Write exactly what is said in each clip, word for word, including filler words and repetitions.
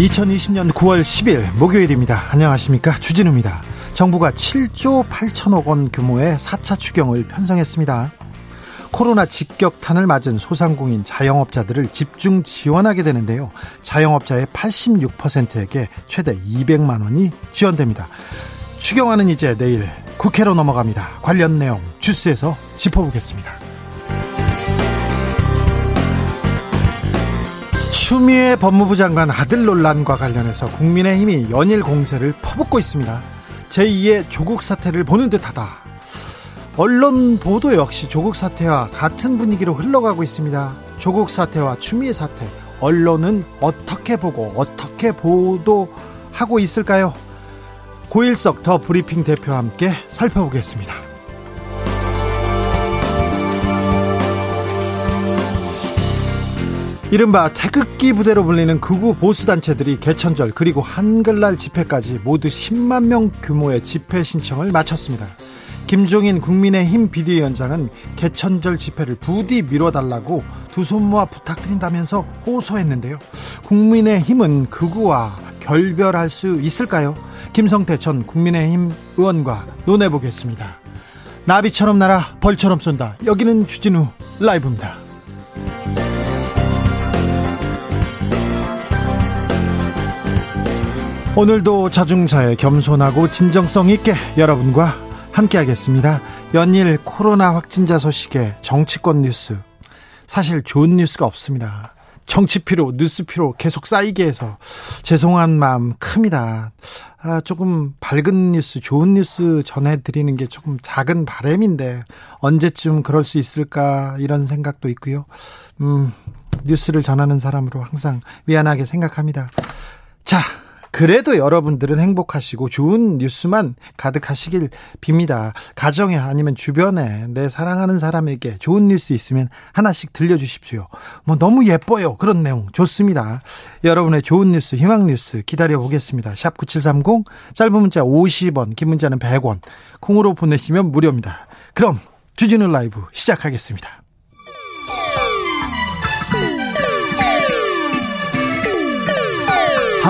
이천이십년 구월 십일 목요일입니다. 안녕하십니까, 주진우입니다. 정부가 칠조 팔천억 원 규모의 사차 추경을 편성했습니다. 코로나 직격탄을 맞은 소상공인 자영업자들을 집중 지원하게 되는데요. 자영업자의 팔십육 퍼센트에게 최대 이백만 원이 지원됩니다. 추경안은 이제 내일 국회로 넘어갑니다. 관련 내용 주스에서 짚어보겠습니다. 추미애 법무부 장관 아들 논란과 관련해서 국민의힘이 연일 공세를 퍼붓고 있습니다. 제이의 조국 사태를 보는 듯하다. 언론 보도 역시 조국 사태와 같은 분위기로 흘러가고 있습니다. 조국 사태와 추미애 사태, 언론은 어떻게 보고 어떻게 보도하고 있을까요? 고일석 더 브리핑 대표와 함께 살펴보겠습니다. 이른바 태극기 부대로 불리는 극우 보수단체들이 개천절 그리고 한글날 집회까지 모두 십만 명 규모의 집회 신청을 마쳤습니다. 김종인 국민의힘 비대위원장은 개천절 집회를 부디 미뤄달라고 두 손 모아 부탁드린다면서 호소했는데요. 국민의힘은 극우와 결별할 수 있을까요? 김성태 전 국민의힘 의원과 논해보겠습니다. 나비처럼 날아 벌처럼 쏜다. 여기는 주진우 라이브입니다. 오늘도 자중자애, 겸손하고 진정성 있게 여러분과 함께하겠습니다. 연일 코로나 확진자 소식에 정치권 뉴스, 사실 좋은 뉴스가 없습니다. 정치 피로, 뉴스 피로 계속 쌓이게 해서 죄송한 마음 큽니다. 아, 조금 밝은 뉴스, 좋은 뉴스 전해드리는 게 조금 작은 바람인데 언제쯤 그럴 수 있을까, 이런 생각도 있고요. 음, 뉴스를 전하는 사람으로 항상 미안하게 생각합니다. 자, 그래도 여러분들은 행복하시고 좋은 뉴스만 가득하시길 빕니다. 가정에 아니면 주변에 내 사랑하는 사람에게 좋은 뉴스 있으면 하나씩 들려주십시오. 뭐 너무 예뻐요, 그런 내용 좋습니다. 여러분의 좋은 뉴스, 희망 뉴스 기다려보겠습니다. 샵 구칠삼공, 짧은 문자 오십 원, 긴 문자는 백 원, 콩으로 보내시면 무료입니다. 그럼 주진우 라이브 시작하겠습니다.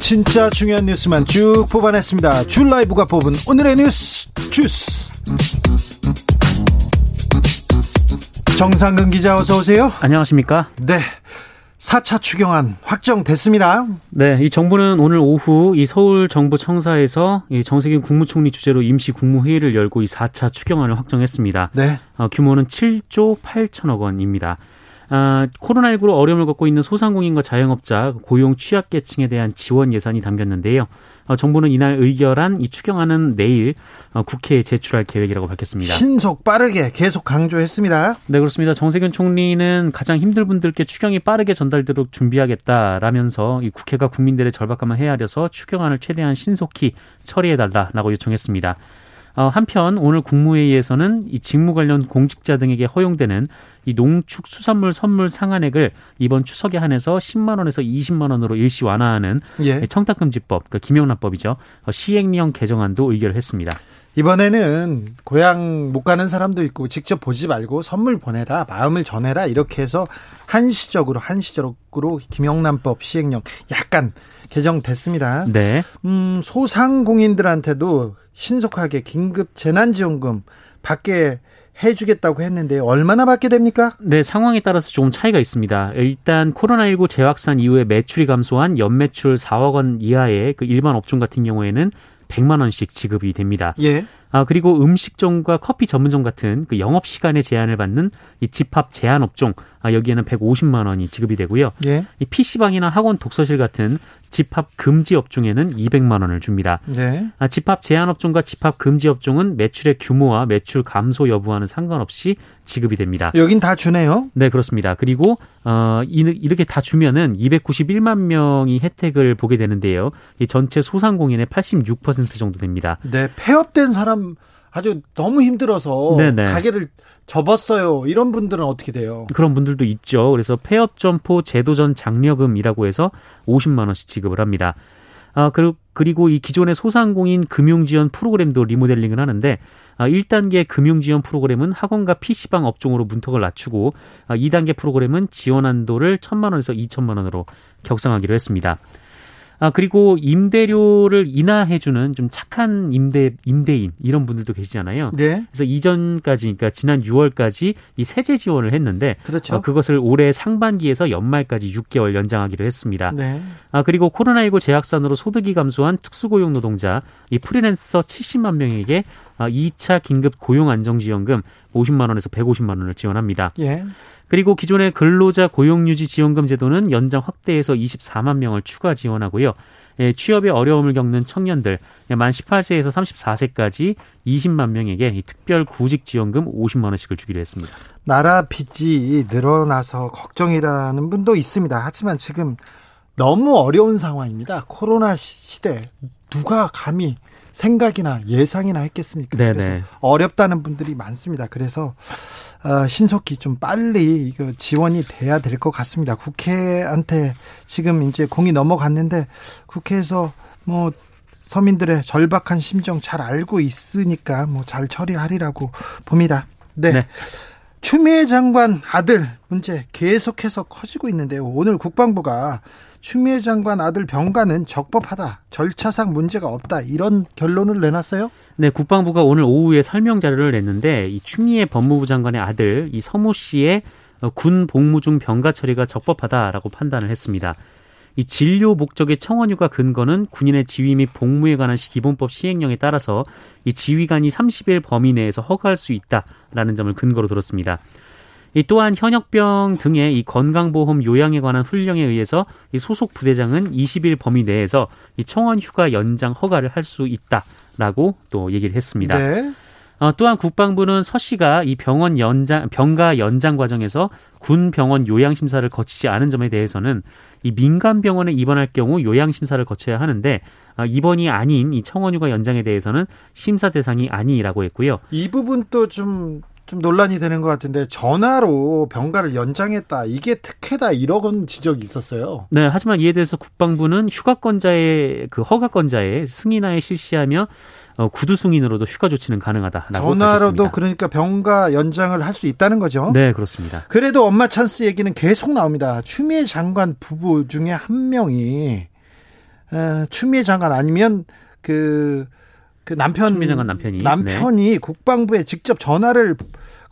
진짜 중요한 뉴스만 쭉 뽑아냈습니다. 주 라이브가 뽑은 오늘의 뉴스 주스. 정상근 기자, 어서 오세요. 안녕하십니까? 네, 사차 추경안 확정됐습니다. 네, 이 정부는 오늘 오후 이 서울 정부 청사에서 이 정세균 국무총리 주재로 임시 국무회의를 열고 이 사차 추경안을 확정했습니다. 네. 어, 규모는 칠조 팔천억 원입니다. 아, 코로나십구로 어려움을 겪고 있는 소상공인과 자영업자, 고용 취약계층에 대한 지원 예산이 담겼는데요. 어, 정부는 이날 의결한 이 추경안은 내일 어, 국회에 제출할 계획이라고 밝혔습니다. 신속 빠르게 계속 강조했습니다. 네, 그렇습니다. 정세균 총리는 가장 힘들 분들께 추경이 빠르게 전달되도록 준비하겠다라면서 이 국회가 국민들의 절박함을 헤아려서 추경안을 최대한 신속히 처리해달라라고 요청했습니다. 어, 한편 오늘 국무회의에서는 이 직무 관련 공직자 등에게 허용되는 이 농축수산물 선물 상한액을 이번 추석에 한해서 십만 원에서 이십만 원으로 일시 완화하는, 예, 청탁금지법, 그러니까 김영란법이죠, 시행령 개정안도 의결했습니다. 이번에는 고향 못 가는 사람도 있고 직접 보지 말고 선물 보내라, 마음을 전해라, 이렇게 해서 한시적으로 한시적으로 김영란법 시행령 약간 개정됐습니다. 네. 음, 소상공인들한테도 신속하게 긴급 재난지원금, 밖에 해주겠다고 했는데 얼마나 받게 됩니까? 네, 상황에 따라서 조금 차이가 있습니다. 일단 코로나십구 재확산 이후에 매출이 감소한 연매출 사억 원 이하의 그 일반 업종 같은 경우에는 백만 원씩 지급이 됩니다. 예. 아, 그리고 음식점과 커피 전문점 같은 그 영업시간의 제한을 받는 이 집합 제한 업종, 아, 여기에는 백오십만 원이 지급이 되고요. 예. 이 피시방이나 학원 독서실 같은 집합 금지 업종에는 이백만 원을 줍니다. 예. 아, 집합 제한 업종과 집합 금지 업종은 매출의 규모와 매출 감소 여부와는 상관없이 지급이 됩니다. 여긴 다 주네요? 네, 그렇습니다. 그리고, 어, 이, 이렇게 다 주면은 이백구십일만 명이 혜택을 보게 되는데요. 이 전체 소상공인의 팔십육 퍼센트 정도 됩니다. 네, 폐업된 사람 아주 너무 힘들어서 네네. 가게를 접었어요. 이런 분들은 어떻게 돼요? 그런 분들도 있죠. 그래서 폐업점포 재도전 장려금이라고 해서 오십만 원씩 지급을 합니다. 아, 그리고 이 기존의 소상공인 금융지원 프로그램도 리모델링을 하는데 일 단계 금융지원 프로그램은 학원과 피시방 업종으로 문턱을 낮추고 이 단계 프로그램은 지원 한도를 천만 원에서 이천만 원으로 격상하기로 했습니다. 아, 그리고 임대료를 인하해주는 좀 착한 임대, 임대인, 이런 분들도 계시잖아요. 네. 그래서 이전까지, 그러니까 지난 유월까지 이 세제 지원을 했는데. 그렇죠. 아, 그것을 올해 상반기에서 연말까지 육 개월 연장하기로 했습니다. 네. 아, 그리고 코로나십구 재확산으로 소득이 감소한 특수고용 노동자, 이 프리랜서 칠십만 명에게 이 차 긴급 고용 안정지원금 오십만 원에서 백오십만 원을 지원합니다. 예. 그리고 기존의 근로자 고용유지 지원금 제도는 연장 확대해서 이십사만 명을 추가 지원하고요. 예, 취업에 어려움을 겪는 청년들 만 십팔 세에서 삼십사 세까지 이십만 명에게 이 특별 구직 지원금 오십만 원씩을 주기로 했습니다. 나라 빚이 늘어나서 걱정이라는 분도 있습니다. 하지만 지금 너무 어려운 상황입니다. 코로나 시대 누가 감히 생각이나 예상이나 했겠습니까? 네네. 그래서 어렵다는 분들이 많습니다. 그래서 어, 신속히 좀 빨리 이거 지원이 돼야 될 것 같습니다. 국회한테 지금 이제 공이 넘어갔는데 국회에서 뭐 서민들의 절박한 심정 잘 알고 있으니까 뭐 잘 처리하리라고 봅니다. 네. 네. 추미애 장관 아들 문제 계속해서 커지고 있는데요. 오늘 국방부가 추미애 장관 아들 병가는 적법하다, 절차상 문제가 없다, 이런 결론을 내놨어요? 네, 국방부가 오늘 오후에 설명 자료를 냈는데 이 추미애 법무부 장관의 아들 이 서모 씨의 군 복무 중 병가 처리가 적법하다라고 판단을 했습니다. 이 진료 목적의 청원휴가 근거는 군인의 지휘 및 복무에 관한 기본법 시행령에 따라서 이 지휘관이 삼십 일 범위 내에서 허가할 수 있다라는 점을 근거로 들었습니다. 이 또한 현역병 등의 이 건강보험 요양에 관한 훈령에 의해서 이 소속 부대장은 이십 일 범위 내에서 이 청원휴가 연장 허가를 할 수 있다라고 또 얘기를 했습니다. 네. 어, 또한 국방부는 서 씨가 이 병원 연장, 병가 연장 과정에서 군 병원 요양심사를 거치지 않은 점에 대해서는 이 민간 병원에 입원할 경우 요양심사를 거쳐야 하는데, 어, 입원이 아닌 이 청원휴가 연장에 대해서는 심사 대상이 아니라고 했고요. 이 부분도 좀 좀 논란이 되는 것 같은데 전화로 병가를 연장했다. 이게 특혜다. 이런 지적이 있었어요. 네. 하지만 이에 대해서 국방부는 휴가권자의 그 허가권자의 승인하에 실시하며 어, 구두 승인으로도 휴가 조치는 가능하다라고 전화로도 밝혔습니다. 그러니까 병가 연장을 할 수 있다는 거죠. 네, 그렇습니다. 그래도 엄마 찬스 얘기는 계속 나옵니다. 추미애 장관 부부 중에 한 명이 어, 추미애 장관 아니면 그, 그 남편 추미애 장관 남편이 남편이 네. 국방부에 직접 전화를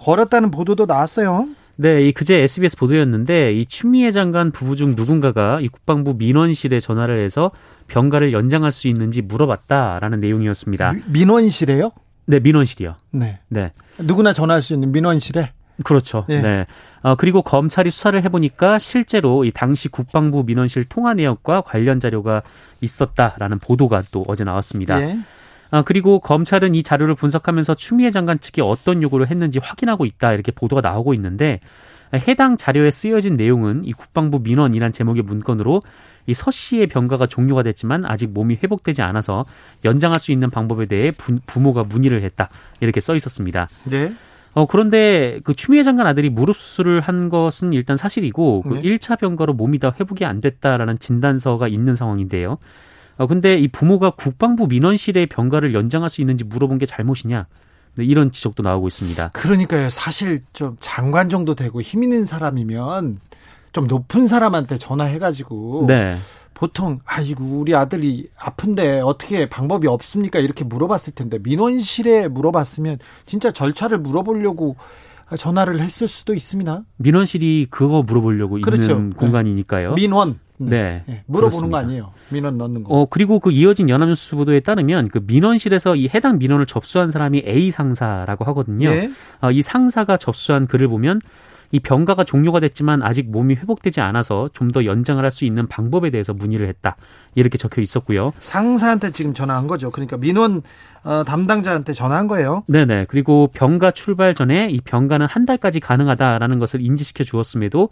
걸었다는 보도도 나왔어요. 네, 이 그제 에스비에스 보도였는데 이 추미애 장관 부부 중 누군가가 이 국방부 민원실에 전화를 해서 병가를 연장할 수 있는지 물어봤다라는 내용이었습니다. 미, 민원실에요? 네, 민원실이요. 네, 네. 누구나 전화할 수 있는 민원실에. 그렇죠. 예. 네. 어, 그리고 검찰이 수사를 해보니까 실제로 이 당시 국방부 민원실 통화 내역과 관련 자료가 있었다라는 보도가 또 어제 나왔습니다. 예. 아, 그리고 검찰은 이 자료를 분석하면서 추미애 장관 측이 어떤 요구를 했는지 확인하고 있다 이렇게 보도가 나오고 있는데 해당 자료에 쓰여진 내용은 이 국방부 민원이란 제목의 문건으로 이 서 씨의 병가가 종료가 됐지만 아직 몸이 회복되지 않아서 연장할 수 있는 방법에 대해 부, 부모가 문의를 했다 이렇게 써 있었습니다. 네. 어, 그런데 그 추미애 장관 아들이 무릎 수술을 한 것은 일단 사실이고 네. 그 일 차 병가로 몸이 다 회복이 안 됐다라는 진단서가 있는 상황인데요. 어, 근데 이 부모가 국방부 민원실에 병가를 연장할 수 있는지 물어본 게 잘못이냐? 네, 이런 지적도 나오고 있습니다. 그러니까요. 사실 좀 장관 정도 되고 힘 있는 사람이면 좀 높은 사람한테 전화해가지고. 네. 보통 아이고 우리 아들이 아픈데 어떻게 방법이 없습니까? 이렇게 물어봤을 텐데 민원실에 물어봤으면 진짜 절차를 물어보려고 전화를 했을 수도 있습니다. 민원실이 그거 물어보려고 그렇죠. 있는 공간이니까요. 네. 민원. 네. 네. 물어보는 그렇습니다. 거 아니에요. 민원 넣는 거. 어, 그리고 그 이어진 연합뉴스 보도에 따르면 그 민원실에서 이 해당 민원을 접수한 사람이 A 상사라고 하거든요. 네. 어, 이 상사가 접수한 글을 보면 이 병가가 종료가 됐지만 아직 몸이 회복되지 않아서 좀 더 연장을 할 수 있는 방법에 대해서 문의를 했다. 이렇게 적혀 있었고요. 상사한테 지금 전화한 거죠. 그러니까 민원 어, 담당자한테 전화한 거예요. 네네. 그리고 병가 출발 전에 이 병가는 한 달까지 가능하다라는 것을 인지시켜 주었음에도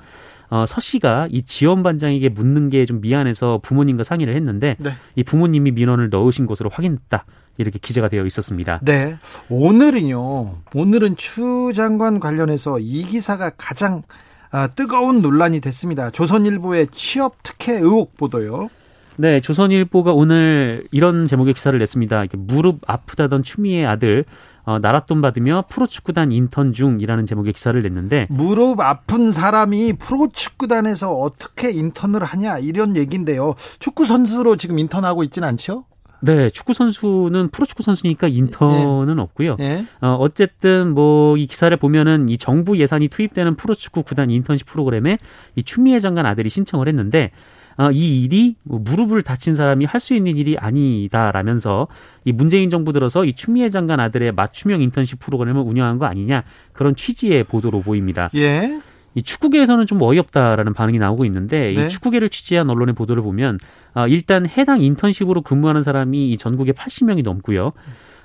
어, 서 씨가 이 지원반장에게 묻는 게 좀 미안해서 부모님과 상의를 했는데 네. 이 부모님이 민원을 넣으신 것으로 확인됐다. 이렇게 기재가 되어 있었습니다. 네. 오늘은요. 오늘은 추 장관 관련해서 이 기사가 가장 아, 뜨거운 논란이 됐습니다. 조선일보의 취업 특혜 의혹 보도요. 네. 조선일보가 오늘 이런 제목의 기사를 냈습니다. 무릎 아프다던 추미애 아들. 어, 나랏돈 받으며 프로축구단 인턴 중이라는 제목의 기사를 냈는데 무릎 아픈 사람이 프로축구단에서 어떻게 인턴을 하냐 이런 얘기인데요. 축구선수로 지금 인턴하고 있지는 않죠? 네. 축구선수는 프로축구선수니까 인턴은 예. 없고요. 예. 어, 어쨌든 뭐 이 기사를 보면은 이 정부 예산이 투입되는 프로축구구단 인턴십 프로그램에 이 추미애 장관 아들이 신청을 했는데 어, 이 일이 무릎을 다친 사람이 할 수 있는 일이 아니다라면서 이 문재인 정부 들어서 이 추미애 장관 아들의 맞춤형 인턴십 프로그램을 운영한 거 아니냐 그런 취지의 보도로 보입니다. 예. 이 축구계에서는 좀 어이없다라는 반응이 나오고 있는데 네. 이 축구계를 취재한 언론의 보도를 보면 어, 일단 해당 인턴십으로 근무하는 사람이 이 전국에 팔십 명이 넘고요.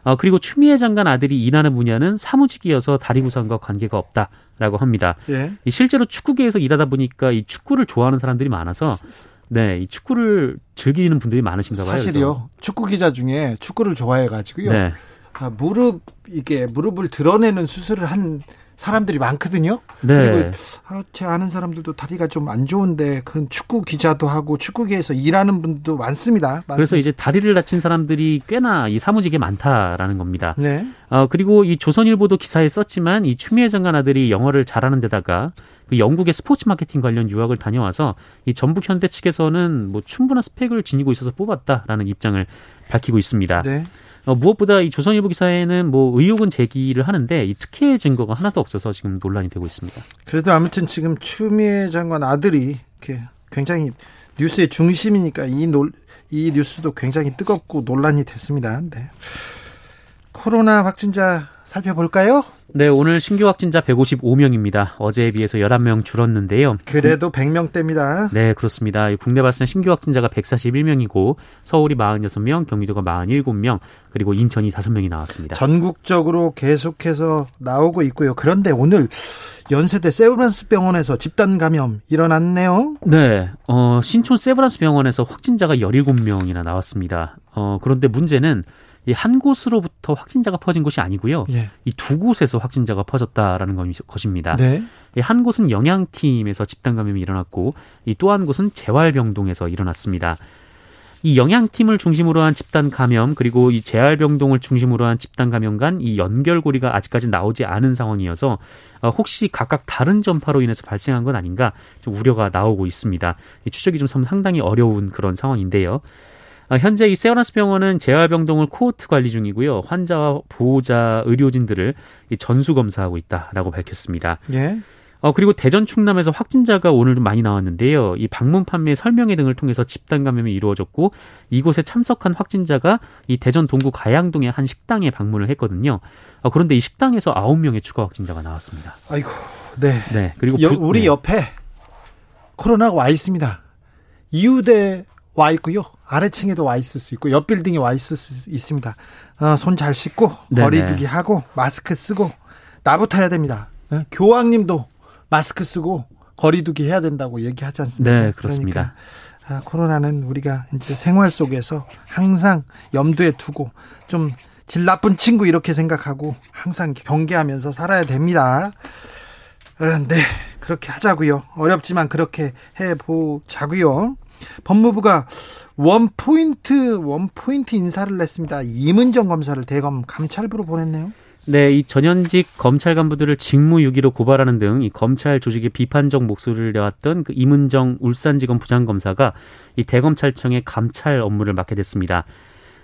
어, 그리고 추미애 장관 아들이 일하는 분야는 사무직이어서 다리 부상과 관계가 없다라고 합니다. 예. 이 실제로 축구계에서 일하다 보니까 이 축구를 좋아하는 사람들이 많아서 네, 이 축구를 즐기는 분들이 많으신가 봐요. 사실요. 그래서. 축구 기자 중에 축구를 좋아해가지고요. 네. 아, 무릎 이게 무릎을 드러내는 수술을 한 사람들이 많거든요. 네. 그리고 아, 제 아는 사람들도 다리가 좀 안 좋은데 그런 축구 기자도 하고 축구계에서 일하는 분도 많습니다. 많습니다. 그래서 이제 다리를 다친 사람들이 꽤나 이 사무직에 많다라는 겁니다. 네. 어, 그리고 이 조선일보도 기사에 썼지만 이 추미애 장관 아들이 영어를 잘하는 데다가 그 영국의 스포츠 마케팅 관련 유학을 다녀와서 이 전북 현대 측에서는 뭐 충분한 스펙을 지니고 있어서 뽑았다라는 입장을 밝히고 있습니다. 네. 어, 무엇보다 이 조선일보 기사에는 뭐 의혹은 제기를 하는데 이 특혜 증거가 하나도 없어서 지금 논란이 되고 있습니다. 그래도 아무튼 지금 추미애 장관 아들이 이렇게 굉장히 뉴스의 중심이니까 이, 놀, 이 뉴스도 굉장히 뜨겁고 논란이 됐습니다. 네. 코로나 확진자 살펴볼까요? 네, 오늘 신규 확진자 백오십오 명입니다. 어제에 비해서 열한 명 줄었는데요. 그래도 백 명대입니다. 네, 그렇습니다. 국내 발생 신규 확진자가 백사십일 명이고 서울이 사십육 명, 경기도가 사십칠 명, 그리고 인천이 다섯 명이 나왔습니다. 전국적으로 계속해서 나오고 있고요. 그런데 오늘 연세대 세브란스 병원에서 집단 감염 일어났네요. 네, 어, 신촌 세브란스 병원에서 확진자가 열일곱 명이나 나왔습니다. 어, 그런데 문제는 이 한 곳으로부터 확진자가 퍼진 것이 아니고요. 예. 이 두 곳에서 확진자가 퍼졌다라는 것입니다. 네. 이 한 곳은 영양팀에서 집단 감염이 일어났고 이 또 한 곳은 재활병동에서 일어났습니다. 이 영양팀을 중심으로 한 집단 감염 그리고 이 재활병동을 중심으로 한 집단 감염 간 이 연결고리가 아직까지 나오지 않은 상황이어서 혹시 각각 다른 전파로 인해서 발생한 건 아닌가 좀 우려가 나오고 있습니다. 이 추적이 좀 상당히 어려운 그런 상황인데요. 현재 이 세브란스 병원은 재활병동을 코호트 관리 중이고요. 환자와 보호자, 의료진들을 전수 검사하고 있다라고 밝혔습니다. 예. 어, 그리고 대전 충남에서 확진자가 오늘 많이 나왔는데요. 이 방문 판매 설명회 등을 통해서 집단 감염이 이루어졌고 이곳에 참석한 확진자가 이 대전 동구 가양동의 한 식당에 방문을 했거든요. 어, 그런데 이 식당에서 아홉 명의 추가 확진자가 나왔습니다. 아이고, 네. 네. 그리고 여, 부, 우리 네. 옆에 코로나가 와 있습니다. 이웃에 와 있고요. 아래층에도 와 있을 수 있고 옆 빌딩에 와 있을 수 있습니다. 어, 손 잘 씻고 네네. 거리두기 하고 마스크 쓰고 나부터 해야 됩니다. 네? 교황님도 마스크 쓰고 거리두기 해야 된다고 얘기하지 않습니까? 네, 그렇습니다. 그러니까, 아, 코로나는 우리가 이제 생활 속에서 항상 염두에 두고 좀 질 나쁜 친구 이렇게 생각하고 항상 경계하면서 살아야 됩니다. 아, 네, 그렇게 하자고요. 어렵지만 그렇게 해보자고요. 법무부가 원포인트 원포인트 인사를 냈습니다. 임은정 검사를 대검 감찰부로 보냈네요. 네, 이 전현직 검찰 간부들을 직무유기로 고발하는 등 이 검찰 조직의 비판적 목소리를 내왔던 그 임은정 울산지검 부장검사가 이 대검찰청의 감찰 업무를 맡게 됐습니다.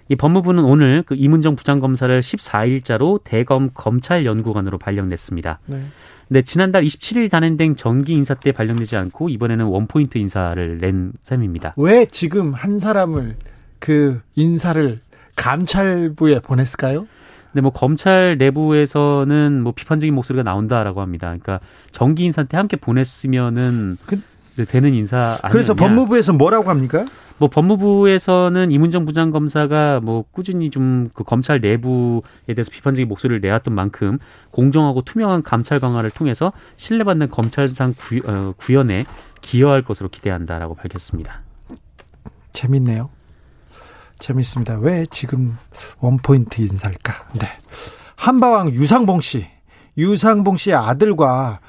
이 법무부는 오늘 그 임은정 부장검사를 십사일자로 대검 검찰연구관으로 발령냈습니다. 네. 네, 지난달 이십칠일 단행된 정기 인사 때 발령되지 않고 이번에는 원포인트 인사를 낸 셈입니다. 왜 지금 한 사람을 그 인사를 감찰부에 보냈을까요? 근데 뭐 검찰 내부에서는 뭐 비판적인 목소리가 나온다라고 합니다. 그러니까 정기 인사 때 함께 보냈으면은 그, 되는 인사 아니냐. 그래서 법무부에서 뭐라고 합니까? 뭐 법무부에서는 임은정 부장검사가 뭐 꾸준히 좀 그 검찰 내부에 대해서 비판적인 목소리를 내왔던 만큼 공정하고 투명한 감찰 강화를 통해서 신뢰받는 검찰상 구, 어, 구현에 기여할 것으로 기대한다라고 밝혔습니다. 재밌네요. 재밌습니다. 왜 지금 원포인트 인사일까? 네. 한바왕 유상봉 씨, 유상봉 씨의 아들과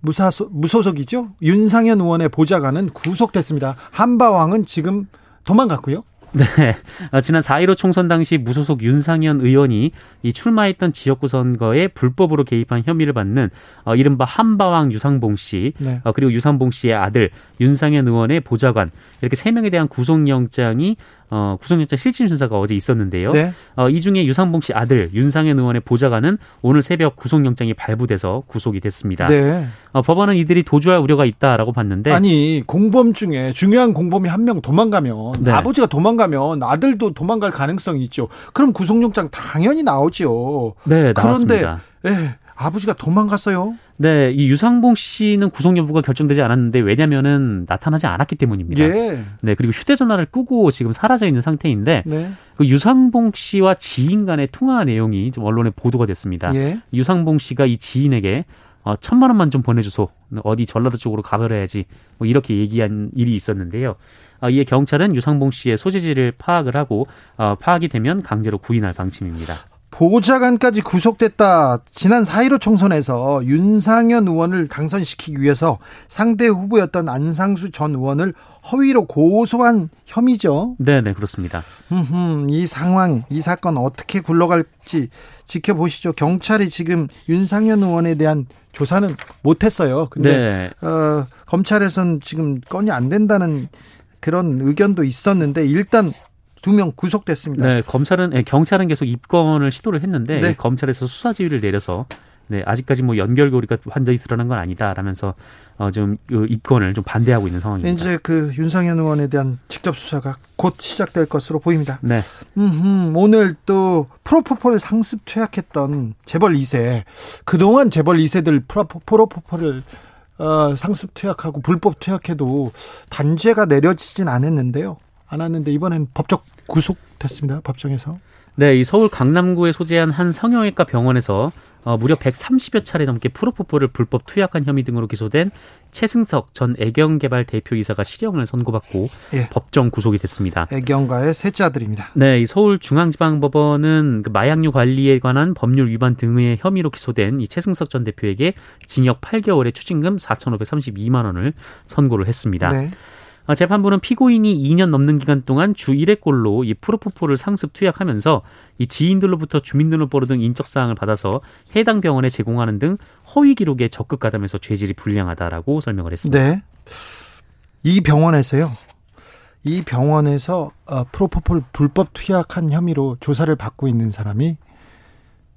무사소, 무소속이죠? 윤상현 의원의 보좌관은 구속됐습니다. 한바왕은 지금 도망갔고요. 네. 지난 사 일오 총선 당시 무소속 윤상현 의원이 이 출마했던 지역구 선거에 불법으로 개입한 혐의를 받는 어, 이른바 한바왕 유상봉 씨, 네. 어, 그리고 유상봉 씨의 아들 윤상현 의원의 보좌관 이렇게 세 명에 대한 구속영장이 어, 구속영장 실질심사가 어제 있었는데요. 네. 어, 이 중에 유상봉 씨 아들 윤상현 의원의 보좌관은 오늘 새벽 구속영장이 발부돼서 구속이 됐습니다. 네. 어, 법원은 이들이 도주할 우려가 있다라고 봤는데 아니 공범 중에 중요한 공범이 한 명 도망가면 네. 아버지가 도망가 면 아들도 도망갈 가능성이 있죠. 그럼 구속영장 당연히 나오죠. 네, 나왔습니다. 그런데 예, 아버지가 도망갔어요. 네, 이 유상봉 씨는 구속 여부가 결정되지 않았는데 왜냐면은 나타나지 않았기 때문입니다. 예. 네, 그리고 휴대전화를 끄고 지금 사라져 있는 상태인데 네. 그 유상봉 씨와 지인 간의 통화 내용이 좀 언론에 보도가 됐습니다. 예. 유상봉 씨가 이 지인에게 어, 천만 원만 좀 보내주소. 어디 전라도 쪽으로 가버려야지. 뭐 이렇게 얘기한 일이 있었는데요. 어, 이에 경찰은 유상봉 씨의 소재지를 파악을 하고 어, 파악이 되면 강제로 구인할 방침입니다. 보좌관까지 구속됐다. 지난 사 일오 총선에서 윤상현 의원을 당선시키기 위해서 상대 후보였던 안상수 전 의원을 허위로 고소한 혐의죠. 네네 그렇습니다. 음흠, 이 상황, 이 사건 어떻게 굴러갈지 지켜보시죠. 경찰이 지금 윤상현 의원에 대한 조사는 못했어요. 근데 네. 어, 검찰에서는 지금 건이 안 된다는 그런 의견도 있었는데 일단 두 명 구속됐습니다. 네, 검찰은 네, 경찰은 계속 입건을 시도를 했는데 네. 검찰에서 수사 지휘를 내려서 네, 아직까지 뭐 연결고리가 완전히 드러난 건 아니다라면서 어, 좀 그 입건을 좀 반대하고 있는 상황입니다. 이제 그 윤상현 의원에 대한 직접 수사가 곧 시작될 것으로 보입니다. 네. 음흠, 오늘 또 프로포폴 상습 투약했던 재벌 이 세 그동안 재벌 이 세들 프로포, 프로포폴을 어, 상습 투약하고 불법 투약해도 단죄가 내려지진 않았는데요. 안 왔는데 이번엔 법적 구속됐습니다. 법정에서. 네, 이 서울 강남구에 소재한 한 성형외과 병원에서 어, 무려 백삼십여 차례 넘게 프로포폴을 불법 투약한 혐의 등으로 기소된 최승석 전 애경개발 대표이사가 실형을 선고받고 예. 법정 구속이 됐습니다. 애경가의 셋째 아들입니다. 네, 이 서울중앙지방법원은 그 마약류 관리에 관한 법률 위반 등의 혐의로 기소된 이 최승석 전 대표에게 징역 팔 개월에 추징금 사천오백삼십이만 원을 선고를 했습니다. 네. 재판부는 피고인이 이 년 넘는 기간 동안 주 일 회꼴로 이 프로포폴을 상습 투약하면서 이 지인들로부터 주민등록번호 등 인적사항을 받아서 해당 병원에 제공하는 등 허위 기록에 적극 가담해서 죄질이 불량하다라고 설명을 했습니다. 네, 이 병원에서요. 이 병원에서 프로포폴 불법 투약한 혐의로 조사를 받고 있는 사람이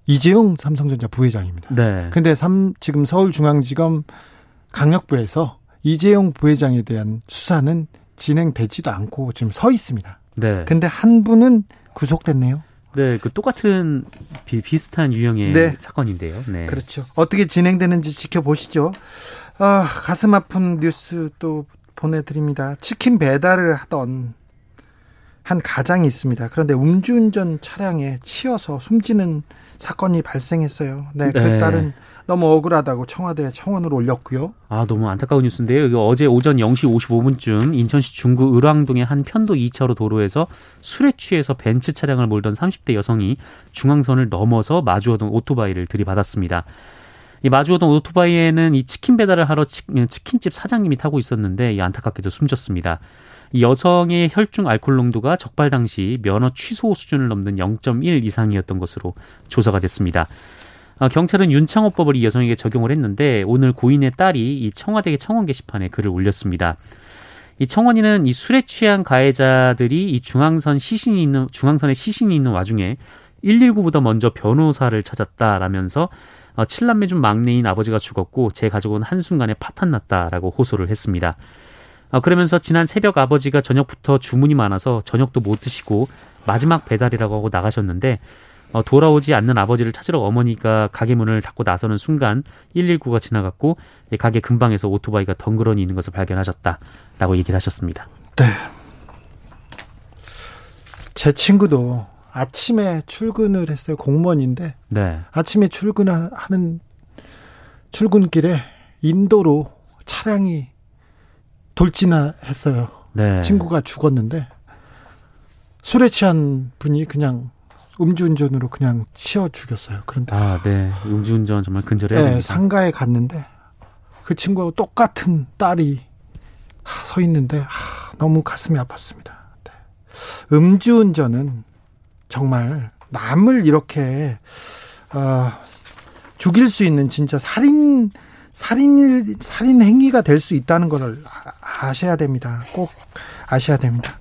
이재용 삼성전자 부회장입니다. 네. 근데 삼, 지금 서울중앙지검 강력부에서 이재용 부회장에 대한 수사는 진행되지도 않고 지금 서 있습니다. 네. 근데 한 분은 구속됐네요. 네, 그 똑같은 비, 비슷한 유형의 네. 사건인데요. 네. 그렇죠. 어떻게 진행되는지 지켜보시죠. 아, 가슴 아픈 뉴스 또 보내드립니다. 치킨 배달을 하던 한 가장이 있습니다. 그런데 음주운전 차량에 치여서 숨지는 사건이 발생했어요. 네, 그 네. 딸은 너무 억울하다고 청와대에 청원을 올렸고요. 아, 너무 안타까운 뉴스인데요. 어제 오전 영시 오십오분쯤 인천시 중구 을왕동의 한 편도 이 차로 도로에서 술에 취해서 벤츠 차량을 몰던 삼십 대 여성이 중앙선을 넘어서 마주오던 오토바이를 들이받았습니다. 이 마주오던 오토바이에는 이 치킨 배달을 하러 치, 치킨집 사장님이 타고 있었는데 이 안타깝게도 숨졌습니다. 이 여성의 혈중 알코올 농도가 적발 당시 면허 취소 수준을 넘는 영점일 이상이었던 것으로 조사가 됐습니다. 경찰은 윤창호법을 이 여성에게 적용을 했는데 오늘 고인의 딸이 이 청와대 청원 게시판에 글을 올렸습니다. 이 청원인은 이 술에 취한 가해자들이 이 중앙선 시신이 있는 중앙선에 시신이 있는 와중에 일일구보다 먼저 변호사를 찾았다라면서 칠남매 중 막내인 아버지가 죽었고 제 가족은 한순간에 파탄났다라고 호소를 했습니다. 그러면서 지난 새벽 아버지가 저녁부터 주문이 많아서 저녁도 못 드시고 마지막 배달이라고 하고 나가셨는데 돌아오지 않는 아버지를 찾으러 어머니가 가게 문을 닫고 나서는 순간 일일구가 지나갔고 가게 근방에서 오토바이가 덩그러니 있는 것을 발견하셨다라고 얘기를 하셨습니다. 네. 제 친구도 아침에 출근을 했어요. 공무원인데 네. 아침에 출근하는 출근길에 인도로 차량이 돌진했어요. 네. 친구가 죽었는데 술에 취한 분이 그냥 음주운전으로 그냥 치워 죽였어요. 그런데 아, 네. 음주운전 정말 근절해야 됩니다. 네, 상가에 갔는데 그 친구하고 똑같은 딸이 서 있는데 아, 너무 가슴이 아팠습니다. 네. 음주운전은 정말 남을 이렇게 어, 죽일 수 있는 진짜 살인 살인 살인 행위가 될 수 있다는 것을 아셔야 됩니다. 꼭 아셔야 됩니다.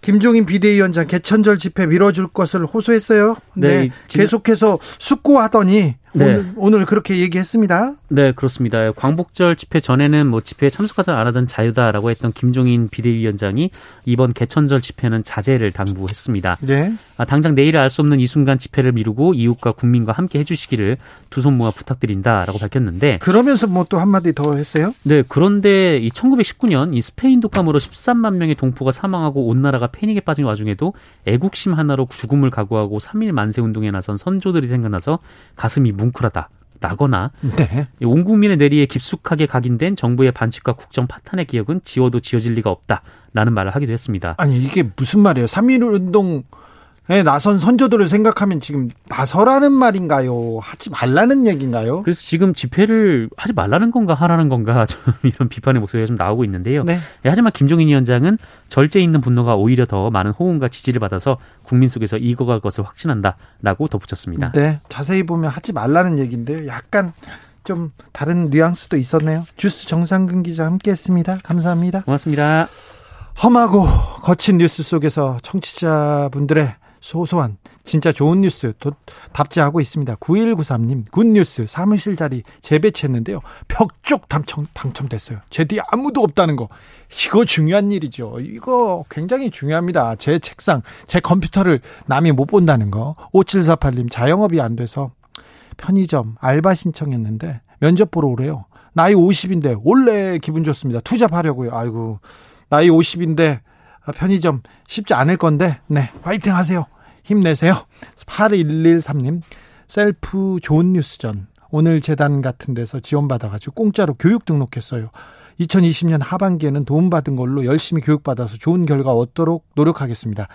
김종인 비대위원장 개천절 집회 밀어줄 것을 호소했어요. 네, 계속해서 숙고하더니 네. 오늘, 오늘 그렇게 얘기했습니다. 네, 그렇습니다. 광복절 집회 전에는 뭐 집회에 참석하든 안 하든 자유다라고 했던 김종인 비대위원장이 이번 개천절 집회는 자제를 당부했습니다. 네. 아, 당장 내일을 알 수 없는 이 순간 집회를 미루고 이웃과 국민과 함께 해주시기를 두 손 모아 부탁드린다라고 밝혔는데 그러면서 뭐 또 한마디 더 했어요? 네, 그런데 이 천구백십구 년 이 스페인 독감으로 십삼만 명의 동포가 사망하고 온 나라가 패닉에 빠진 와중에도 애국심 하나로 죽음을 각오하고 삼일 만세 운동에 나선 선조들이 생각나서 가슴이 뭉클하다 라거나 네. 온 국민의 내리에 깊숙하게 각인된 정부의 반칙과 국정 파탄의 기억은 지워도 지워질 리가 없다라는 말을 하기도 했습니다. 아니 이게 무슨 말이에요? 삼일 운동에 나선 선조들을 생각하면 지금 나서라는 말인가요? 하지 말라는 얘기인가요? 그래서 지금 집회를 하지 말라는 건가 하라는 건가 좀 이런 비판의 목소리가 좀 나오고 있는데요. 네. 네, 하지만 김종인 위원장은 절제 있는 분노가 오히려 더 많은 호응과 지지를 받아서 국민 속에서 익어갈 것을 확신한다라고 덧붙였습니다. 네, 자세히 보면 하지 말라는 얘기인데요. 약간 좀 다른 뉘앙스도 있었네요. 주스 정상근 기자 함께했습니다. 감사합니다. 고맙습니다. 험하고 거친 뉴스 속에서 청취자분들의 소소한 진짜 좋은 뉴스 답지하고 있습니다. 구일구삼 님 굿뉴스 사무실 자리 재배치했는데요. 벽쪽 당첨, 당첨됐어요. 제 뒤에 아무도 없다는 거. 이거 중요한 일이죠. 이거 굉장히 중요합니다. 제 책상, 제 컴퓨터를 남이 못 본다는 거. 오칠사팔 님 자영업이 안 돼서 편의점 알바 신청했는데 면접 보러 오래요. 나이 오십인데 원래 기분 좋습니다. 투잡하려고요. 아이고 나이 오십인데 편의점 쉽지 않을 건데 네 화이팅 하세요. 힘내세요. 팔일일삼 님 셀프 좋은 뉴스전 오늘 재단 같은 데서 지원받아가지고 공짜로 교육 등록했어요. 이천이십 년 하반기에는 도움받은 걸로 열심히 교육받아서 좋은 결과 얻도록 노력하겠습니다.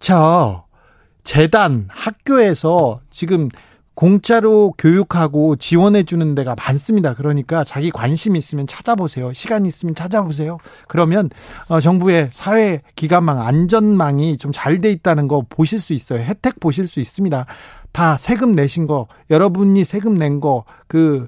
저 재단 학교에서 지금 공짜로 교육하고 지원해 주는 데가 많습니다. 그러니까 자기 관심 있으면 찾아보세요. 시간 있으면 찾아보세요. 그러면 정부의 사회기관망 안전망이 좀 잘 돼 있다는 거 보실 수 있어요. 혜택 보실 수 있습니다. 다 세금 내신 거, 여러분이 세금 낸 거, 그,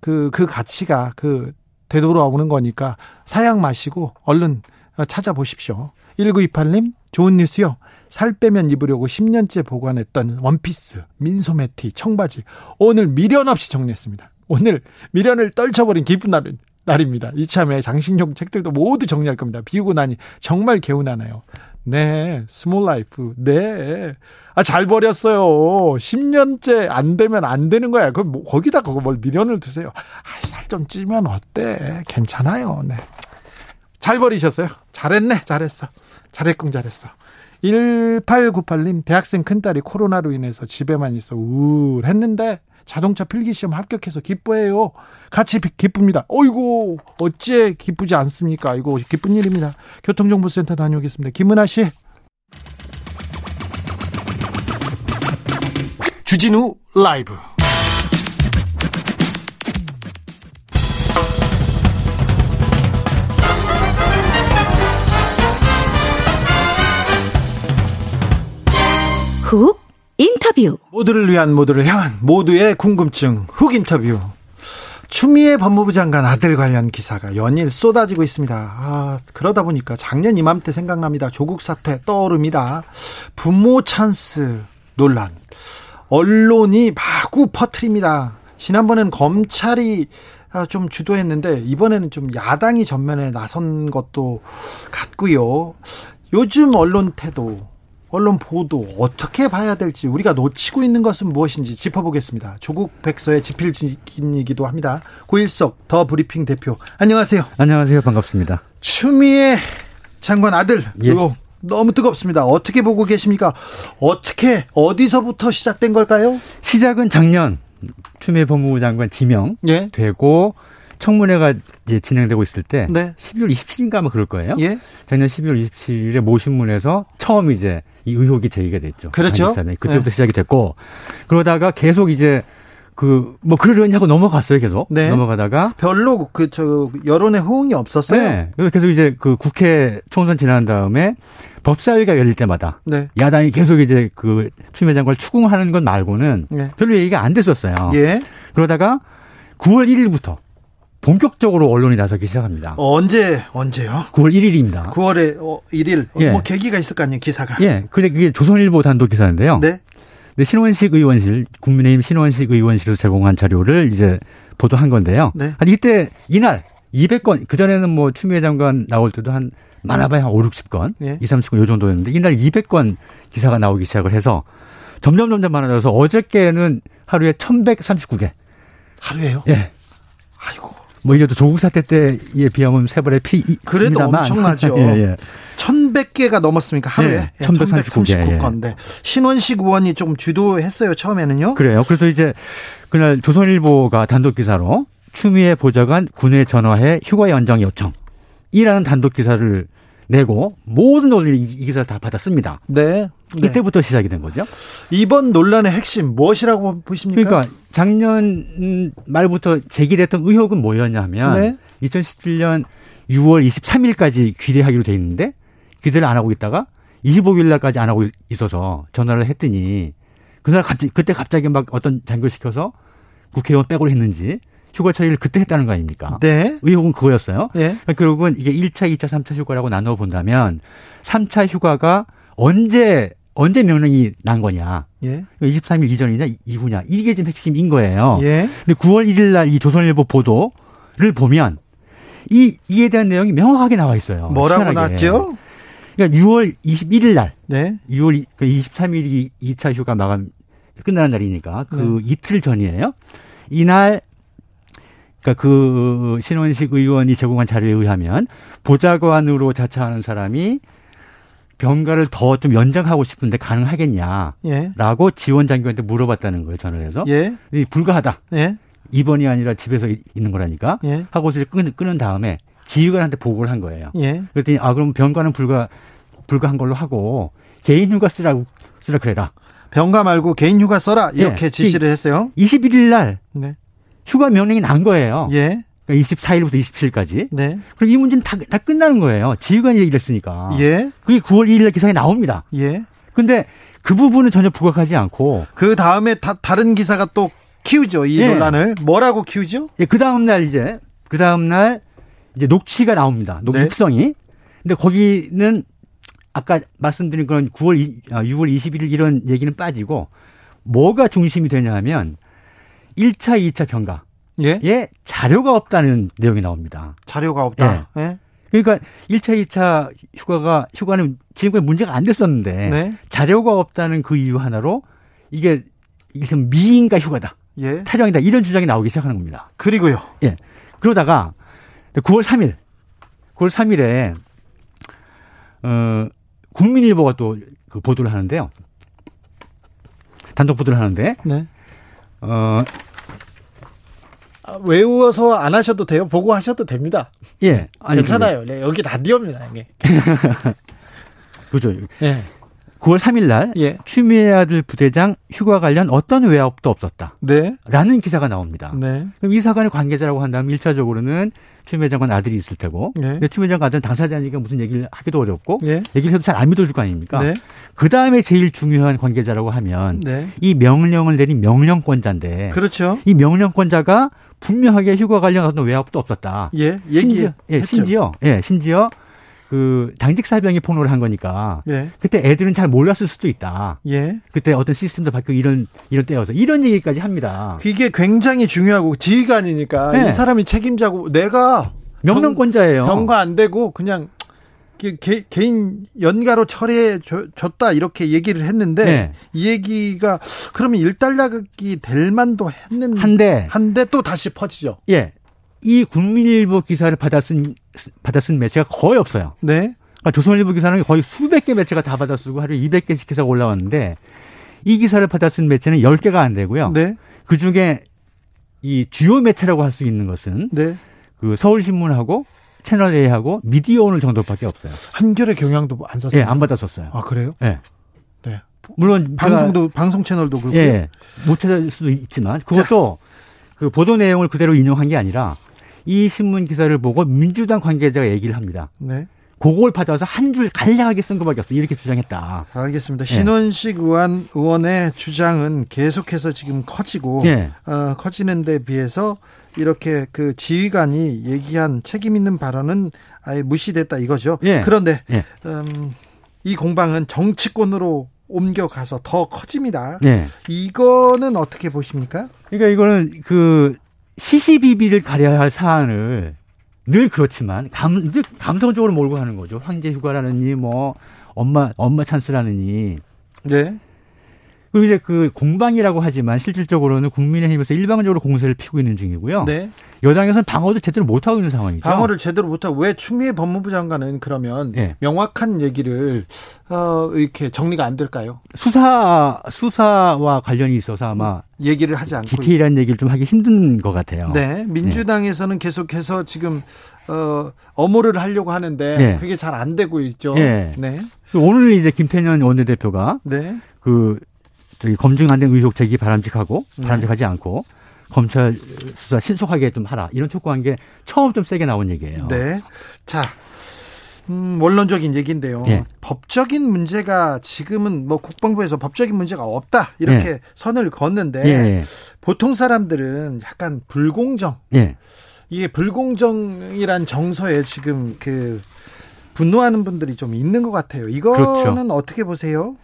그, 그 가치가 그 되돌아오는 거니까 사양 마시고 얼른 찾아보십시오. 일구이팔 님 좋은 뉴스요. 살 빼면 입으려고 십 년째 보관했던 원피스, 민소매티, 청바지 오늘 미련 없이 정리했습니다. 오늘 미련을 떨쳐버린 기쁜 날, 날입니다. 이참에 장식용 책들도 모두 정리할 겁니다. 비우고 나니 정말 개운하네요. 네, 스몰 라이프. 네, 아, 잘 버렸어요. 십 년째 안 되면 안 되는 거야. 그럼 뭐, 거기다 그거 뭘 미련을 두세요. 아, 살 좀 찌면 어때? 괜찮아요. 네, 잘 버리셨어요. 잘했네, 잘했어. 잘했군, 잘했어. 일팔구팔 님 대학생 큰딸이 코로나로 인해서 집에만 있어 우울했는데 자동차 필기시험 합격해서 기뻐해요. 같이 기쁩니다. 어이고 어째 기쁘지 않습니까. 이거 기쁜 일입니다. 교통정보센터 다녀오겠습니다. 김은아 씨. 주진우 라이브 훅 인터뷰. 모두를 위한 모두를 향한 모두의 궁금증 훅 인터뷰. 추미애 법무부 장관 아들 관련 기사가 연일 쏟아지고 있습니다. 아, 그러다 보니까 작년 이맘때 생각납니다. 조국 사태 떠오릅니다. 부모 찬스 논란. 언론이 마구 퍼뜨립니다. 지난번엔 검찰이 좀 주도했는데 이번에는 좀 야당이 전면에 나선 것도 같고요. 요즘 언론 태도, 언론 보도 어떻게 봐야 될지, 우리가 놓치고 있는 것은 무엇인지 짚어보겠습니다. 조국 백서의 지필진이기도 합니다. 고일석 더 브리핑 대표, 안녕하세요. 안녕하세요. 반갑습니다. 추미애 장관 아들 의혹, 예, 너무 뜨겁습니다. 어떻게 보고 계십니까? 어떻게, 어디서부터 시작된 걸까요? 시작은 작년 추미애 법무부 장관 지명, 예, 되고 청문회가 이제 진행되고 있을 때, 네, 십이월 이십칠일인가 아마 그럴 거예요. 예? 작년 십이월 이십칠일에 모신문에서 처음 이제 이 의혹이 제기가 됐죠. 그렇죠. 그때부터, 네, 시작이 됐고, 그러다가 계속 이제 그 뭐 그러려니 하고 넘어갔어요. 계속, 네, 넘어가다가 별로 그 저 여론의 호응이 없었어요. 네. 그래서 계속 이제 그 국회 총선 지난 다음에 법사위가 열릴 때마다, 네, 야당이 계속 이제 그 추미애 장관을 추궁하는 것 말고는, 네, 별로 얘기가 안 됐었어요. 예. 그러다가 구월 일일부터 본격적으로 언론이 나서기 시작합니다. 언제, 언제요? 구월 일일입니다. 구월에 어, 일 일. 예. 뭐 계기가 있을 거 아니에요, 기사가. 예. 근데 그게 조선일보 단독 기사인데요. 네. 근데 신원식 의원실, 국민의힘 신원식 의원실에서 제공한 자료를 이제 보도한 건데요. 네. 아니, 이때, 이날, 이백 건, 그전에는 뭐 추미애 장관 나올 때도 한, 많아봐야 한 오륙십 건, 예, 이삼십 건 요 정도였는데, 이날 이백 건 기사가 나오기 시작을 해서 점점 점점 많아져서 어저께는 하루에 천백삼십구 개. 하루에요? 예. 아이고. 뭐 이래도 조국 사태 때에 비하면 세벌의 피입니다만. 그래도 엄청나죠. 예, 예. 천백 개가 넘었습니까, 하루에? 예, 천백삼십구 건데. 예. 신원식 의원이 좀 주도했어요, 처음에는요. 그래요. 그래서 이제 그날 조선일보가 단독 기사로 추미애 보좌관 군의 전화해 휴가 연장 요청 이라는 단독 기사를 내고 모든 논리 이 기사를 다 받았습니다. 네. 네. 이때부터 시작이 된 거죠. 이번 논란의 핵심 무엇이라고 보십니까? 그러니까 작년 말부터 제기됐던 의혹은 뭐였냐면, 네, 이천십칠년 유월 이십삼일까지 귀대하기로 돼 있는데 귀대를 안 하고 있다가 이십오일날까지 안 하고 있어서 전화를 했더니 그날 갑자기, 그때 갑자기 막 어떤 장교 시켜서 국회의원 빼고를 했는지 휴가 처리를 그때 했다는 거 아닙니까? 네. 의혹은 그거였어요. 네. 그러니까 결국은 이게 일차, 이차, 삼차 휴가라고 나눠 본다면 삼차 휴가가 언제, 언제 명령이 난 거냐. 예. 이십삼 일 이전이냐, 이후냐. 이게 지금 핵심인 거예요. 예. 근데 구월 일일 날 이 조선일보 보도를 보면 이, 이에 대한 내용이 명확하게 나와 있어요. 뭐라고 나왔죠? 그러니까 유월 이십일일 날. 네. 유월 이십삼일이 이차 휴가 마감, 끝나는 날이니까 그, 네, 이틀 전이에요. 이날, 그러니까 그 신원식 의원이 제공한 자료에 의하면 보좌관으로 자처하는 사람이 병가를 더 좀 연장하고 싶은데 가능하겠냐라고, 예, 지원 장교한테 물어봤다는 거예요, 전화해서. 예. 불가하다. 예. 입원이 아니라 집에서 있는 거라니까. 예. 하고 끊은 다음에 지휘관한테 보고를 한 거예요. 예. 그랬더니 아, 그럼 병가는 불가, 불가한 걸로 하고 개인 휴가 쓰라고, 쓰라 그래라. 병가 말고 개인 휴가 써라, 이렇게, 예, 지시를 했어요. 이십일일 날, 네, 휴가 명령이 난 거예요. 예. 그러니까 이십사일부터 이십칠일까지. 네. 그럼 이 문제는 다, 다 끝나는 거예요. 지휘관이 이랬으니까. 예. 그게 구월 일일 기사에 나옵니다. 예. 근데 그 부분은 전혀 부각하지 않고. 그 다음에 다, 다른 기사가 또 키우죠, 이, 예, 논란을. 뭐라고 키우죠? 예, 그 다음날 이제, 그 다음날 이제 녹취가 나옵니다. 녹, 네, 육성이. 근데 거기는 아까 말씀드린 그런 구월, 유월 이십일일 이런 얘기는 빠지고 뭐가 중심이 되냐 하면 일차, 이차 병가. 예? 예, 자료가 없다는 내용이 나옵니다. 자료가 없다. 예. 예? 그러니까 일차, 이차 휴가가, 휴가는 지금까지 문제가 안 됐었는데, 네, 자료가 없다는 그 이유 하나로 이게 일선 미인가 휴가다, 예, 타령이다, 이런 주장이 나오기 시작하는 겁니다. 그리고요. 예. 그러다가 구월 삼일, 구월 삼일에 어, 국민일보가 또 그 보도를 하는데요. 단독 보도를 하는데, 네, 어, 외우어서 안 하셔도 돼요. 보고 하셔도 됩니다. 예. 아니, 괜찮아요. 근데 여기 라디오입니다, 이게. 그죠. 예. 구월 삼일 날 예. 추미애 아들 부대장 휴가 관련 어떤 외압도 없었다. 네. 라는 기사가 나옵니다. 네. 그럼 이 사관의 관계자라고 한다면 일차적으로는 추미애 장관 아들이 있을 테고 네. 근데 추미애 장관 아들은 당사자니까 무슨 얘기를 하기도 어렵고 네. 얘기를 해도 잘 안 믿어줄 거 아닙니까? 네. 그다음에 제일 중요한 관계자라고 하면 네. 이 명령을 내린 명령권자인데 그렇죠. 이 명령권자가 분명하게 휴가 관련 어떤 외압도 없었다. 예. 심지어, 예, 심지어, 예, 심지어 그 당직 사병이 폭로를 한 거니까 예. 그때 애들은 잘 몰랐을 수도 있다. 예. 그때 어떤 시스템도 바뀌고 이런 이런 때여서 이런 얘기까지 합니다. 이게 굉장히 중요하고 지휘관이니까 네. 이 사람이 책임자고 내가 명령권자예요. 병과 안 되고 그냥 개, 개인 연가로 처리해 줬다 이렇게 얘기를 했는데 네. 이 얘기가 그러면 일단락이 될 만도 했는데 한데 한데 또 다시 퍼지죠. 예. 이 국민일보 기사를 받아쓴 받아쓴 매체가 거의 없어요. 네. 그러니까 조선일보 기사는 거의 수백 개 매체가 다 받아쓰고 하루에 이백 개씩 기사가 올라왔는데 이 기사를 받아쓴 매체는 열 개가 안 되고요. 네. 그 중에 이 주요 매체라고 할 수 있는 것은 네. 그 서울신문하고 채널A하고 미디어오늘 정도밖에 없어요. 한겨레 경향도 안 썼어요. 예, 안 받았었어요. 아 그래요? 예. 네. 물론 방송도 방송 채널도 그렇고 예, 못 찾을 수도 있지만 그것도 자. 그 보도 내용을 그대로 인용한 게 아니라. 이 신문 기사를 보고 민주당 관계자가 얘기를 합니다. 네. 그걸 받아서 한 줄 간략하게 쓴 것밖에 없어. 이렇게 주장했다. 알겠습니다. 신원식 네. 의원 의원의 주장은 계속해서 지금 커지고 네. 어, 커지는 데 비해서 이렇게 그 지휘관이 얘기한 책임 있는 발언은 아예 무시됐다 이거죠. 네. 그런데 네. 음, 이 공방은 정치권으로 옮겨가서 더 커집니다. 네. 이거는 어떻게 보십니까? 그러니까 이거는 그 시시비비를 가려야 할 사안을 늘 그렇지만 감, 늘 감성적으로 몰고 하는 거죠. 황제 휴가라느니 뭐 엄마 엄마 찬스라느니. 네. 그리고 이제 그 공방이라고 하지만 실질적으로는 국민의힘에서 일방적으로 공세를 피우고 있는 중이고요. 네. 여당에서는 방어도 제대로 못 하고 있는 상황이죠. 방어를 제대로 못 하고 왜 추미애 법무부 장관은 그러면 네. 명확한 얘기를 어, 이렇게 정리가 안 될까요? 수사 수사와 관련이 있어서 아마 얘기를 하지 않고 디테일한 얘기를 좀 하기 힘든 것 같아요. 네, 민주당에서는 네. 계속해서 지금 어, 어모를 하려고 하는데 네. 그게 잘 안 되고 있죠. 네. 네. 오늘 이제 김태년 원내대표가 네. 그 검증 안 된 의혹 제기 바람직하고 바람직하지 않고 검찰 수사 신속하게 좀 하라 이런 촉구한 게 처음 좀 세게 나온 얘기예요. 네, 자 음, 원론적인 얘기인데요. 네. 법적인 문제가 지금은 뭐 국방부에서 법적인 문제가 없다 이렇게 네. 선을 걷는데 네. 보통 사람들은 약간 불공정 네. 이게 불공정이란 정서에 지금 그 분노하는 분들이 좀 있는 것 같아요. 이거는 그렇죠. 어떻게 보세요?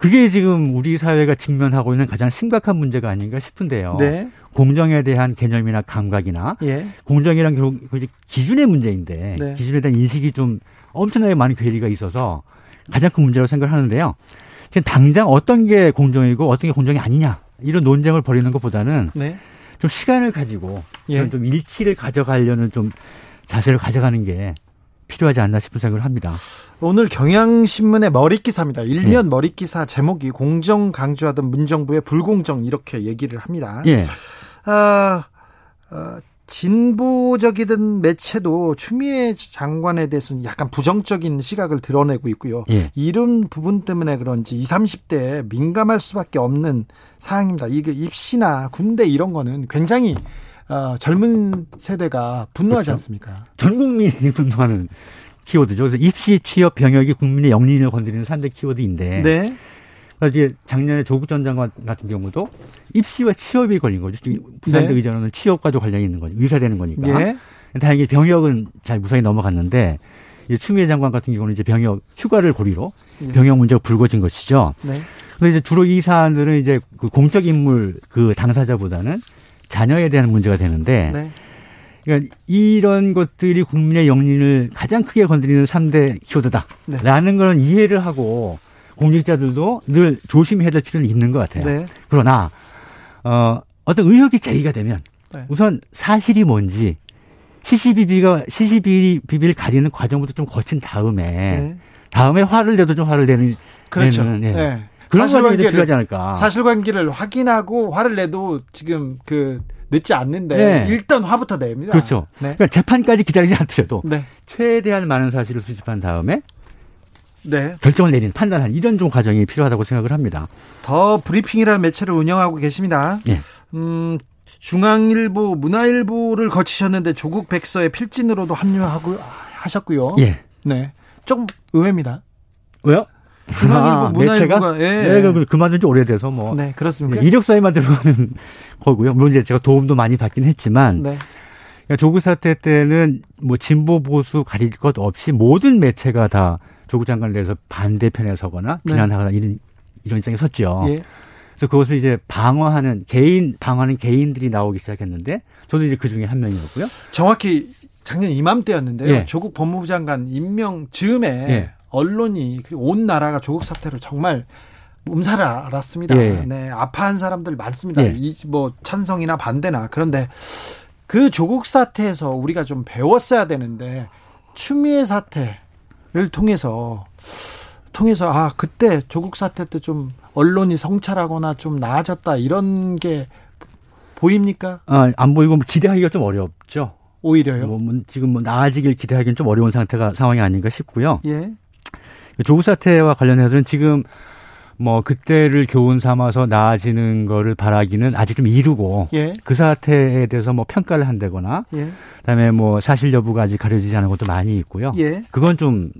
그게 지금 우리 사회가 직면하고 있는 가장 심각한 문제가 아닌가 싶은데요. 네. 공정에 대한 개념이나 감각이나 예. 공정이란 결국 기준의 문제인데 네. 기준에 대한 인식이 좀 엄청나게 많은 괴리가 있어서 가장 큰 문제라고 생각하는데요. 지금 당장 어떤 게 공정이고 어떤 게 공정이 아니냐 이런 논쟁을 벌이는 것보다는 네. 좀 시간을 가지고 예. 좀 일치를 가져가려는 좀 자세를 가져가는 게 필요하지 않나 싶은 생각을 합니다. 오늘 경향신문의 머릿기사입니다. 일 년 예. 머릿기사 제목이 공정 강조하던 문정부의 불공정 이렇게 얘기를 합니다. 예. 아, 아, 진보적이던 매체도 추미애 장관에 대해서는 약간 부정적인 시각을 드러내고 있고요. 예. 이런 부분 때문에 그런지 이십, 삼십대에 민감할 수밖에 없는 사항입니다. 이게 입시나 군대 이런 거는 굉장히 어, 젊은 세대가 분노하지 그렇죠? 않습니까? 전 국민이 분노하는 키워드죠. 그래서 입시, 취업, 병역이 국민의 영린을 건드리는 삼대 키워드인데 네. 그래서 이제 작년에 조국 전 장관 같은 경우도 입시와 취업이 걸린 거죠. 부산대 네. 의전원은 취업과도 관련이 있는 거죠. 의사되는 거니까. 네. 다행히 병역은 잘 무사히 넘어갔는데 이제 추미애 장관 같은 경우는 이제 병역 휴가를 고리로 네. 병역 문제가 불거진 것이죠. 네. 그래서 이제 주로 이 사안들은 이제 그 공적 인물 그 당사자보다는 자녀에 대한 문제가 되는데 네. 그러니까 이런 것들이 국민의 영린을 가장 크게 건드리는 삼대 키워드다라는 네. 건 이해를 하고 공직자들도 늘 조심해야 될 필요는 있는 것 같아요. 네. 그러나 어, 어떤 의혹이 제기가 되면 네. 우선 사실이 뭔지 시시비비가 시시비비를 가리는 과정부터 좀 거친 다음에 네. 다음에 화를 내도 좀 화를 내는 그렇죠. 내는, 네. 네. 그런 사실관계를 필요하지 않을까. 사실관계를 확인하고 화를 내도 지금 그 늦지 않는데 네. 일단 화부터 냅니다. 그렇죠. 네. 그러니까 재판까지 기다리지 않더라도 네. 최대한 많은 사실을 수집한 다음에 네. 결정을 내린, 판단한 이런 좀 과정이 필요하다고 생각을 합니다. 더 브리핑이라는 매체를 운영하고 계십니다. 네. 음, 중앙일보, 문화일보를 거치셨는데 조국 백서의 필진으로도 합류하고 하셨고요. 예. 네. 좀 의외입니다. 왜요? 중앙일보, 아, 문화일보가 예. 예. 그만둔 지 오래돼서 뭐. 네, 그렇습니다. 이력서에만 들어가는 거고요. 물론 이제 제가 도움도 많이 받긴 했지만. 네. 조국 사태 때는 뭐 진보 보수 가릴 것 없이 모든 매체가 다 조국 장관에 대해서 반대편에 서거나 비난하거나 네. 이런 이런 입장에 섰죠. 예. 그래서 그것을 이제 방어하는 개인 방어하는 개인들이 나오기 시작했는데 저도 이제 그 중에 한 명이었고요. 정확히 작년 이맘때였는데요. 예. 조국 법무부 장관 임명 즈음에 예. 언론이 그리고 온 나라가 조국 사태로 정말 몸살을 알았습니다. 예. 네, 아파한 사람들 많습니다. 예. 이 뭐 찬성이나 반대나 그런데. 그 조국 사태에서 우리가 좀 배웠어야 되는데 추미애 사태를 통해서 통해서 아 그때 조국 사태 때 좀 언론이 성찰하거나 좀 나아졌다 이런 게 보입니까? 아, 안 보이고 기대하기가 좀 어렵죠. 오히려요. 뭐, 뭐, 지금 뭐 나아지길 기대하기는 좀 어려운 상태가 상황이 아닌가 싶고요. 예. 조국 사태와 관련해서는 지금 뭐 그때를 교훈 삼아서 나아지는 거를 바라기는 아직 좀 이르고 예. 그 사태에 대해서 뭐 평가를 한다거나 예. 그다음에 뭐 사실 여부가 아직 가려지지 않은 것도 많이 있고요. 예. 그건 좀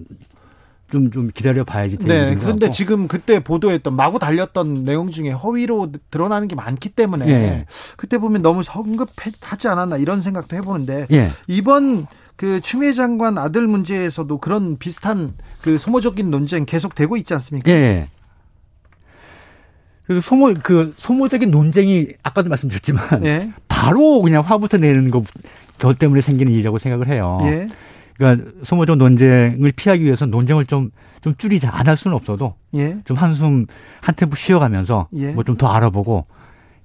좀 좀 기다려 봐야지 되는 거고. 네. 그런데 지금 그때 보도했던 마구 달렸던 내용 중에 허위로 드러나는 게 많기 때문에 예. 그때 보면 너무 성급하지 않았나 이런 생각도 해보는데 예. 이번 그 추미애 장관 아들 문제에서도 그런 비슷한 그 소모적인 논쟁 계속되고 있지 않습니까? 예. 그래서 소모, 그, 소모적인 논쟁이 아까도 말씀드렸지만, 예. 바로 그냥 화부터 내는 것 때문에 생기는 일이라고 생각을 해요. 예. 그러니까 소모적 논쟁을 피하기 위해서 논쟁을 좀, 좀 줄이자. 안 할 수는 없어도, 예. 좀 한숨, 한 템포 쉬어가면서, 예. 뭐 좀 더 알아보고,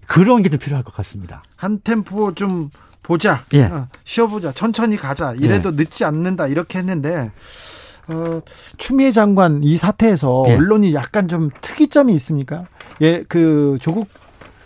그런 게 좀 필요할 것 같습니다. 한 템포 좀 보자. 예. 어, 쉬어보자. 천천히 가자. 이래도 예. 늦지 않는다. 이렇게 했는데, 어, 추미애 장관 이 사태에서 예. 언론이 약간 좀 특이점이 있습니까? 예, 그 조국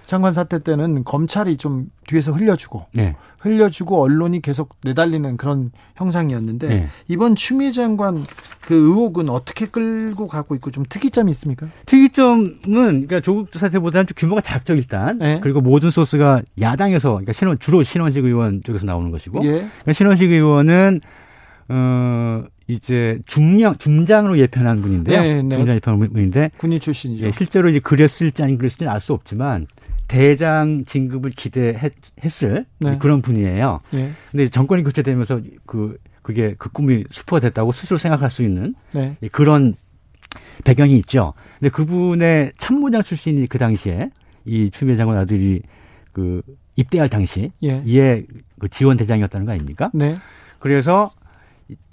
장관 사태 때는 검찰이 좀 뒤에서 흘려주고 예. 흘려주고 언론이 계속 내달리는 그런 형상이었는데 예. 이번 추미애 장관 그 의혹은 어떻게 끌고 가고 있고 좀 특이점이 있습니까? 특이점은 그러니까 조국 사태보다는 좀 규모가 작죠 일단. 예. 그리고 모든 소스가 야당에서 그러니까 신원, 주로 신원식 의원 쪽에서 나오는 것이고 예. 그러니까 신원식 의원은 어, 이제 중령 중장으로 예편한 분인데요. 네, 네. 중장 예편한 분인데 군인 출신이죠. 예, 실제로 이제 그랬을지 안 그랬을지는 알 수 없지만 대장 진급을 기대했을 네. 그런 분이에요. 그런데 네. 정권이 교체되면서 그 그게 그 꿈이 수포가 됐다고 스스로 생각할 수 있는 네. 예, 그런 배경이 있죠. 근데 그분의 참모장 출신이 그 당시에 이 추미애 장관 아들이 그 입대할 당시 예, 예 그 지원 대장이었다는 거 아닙니까? 네. 그래서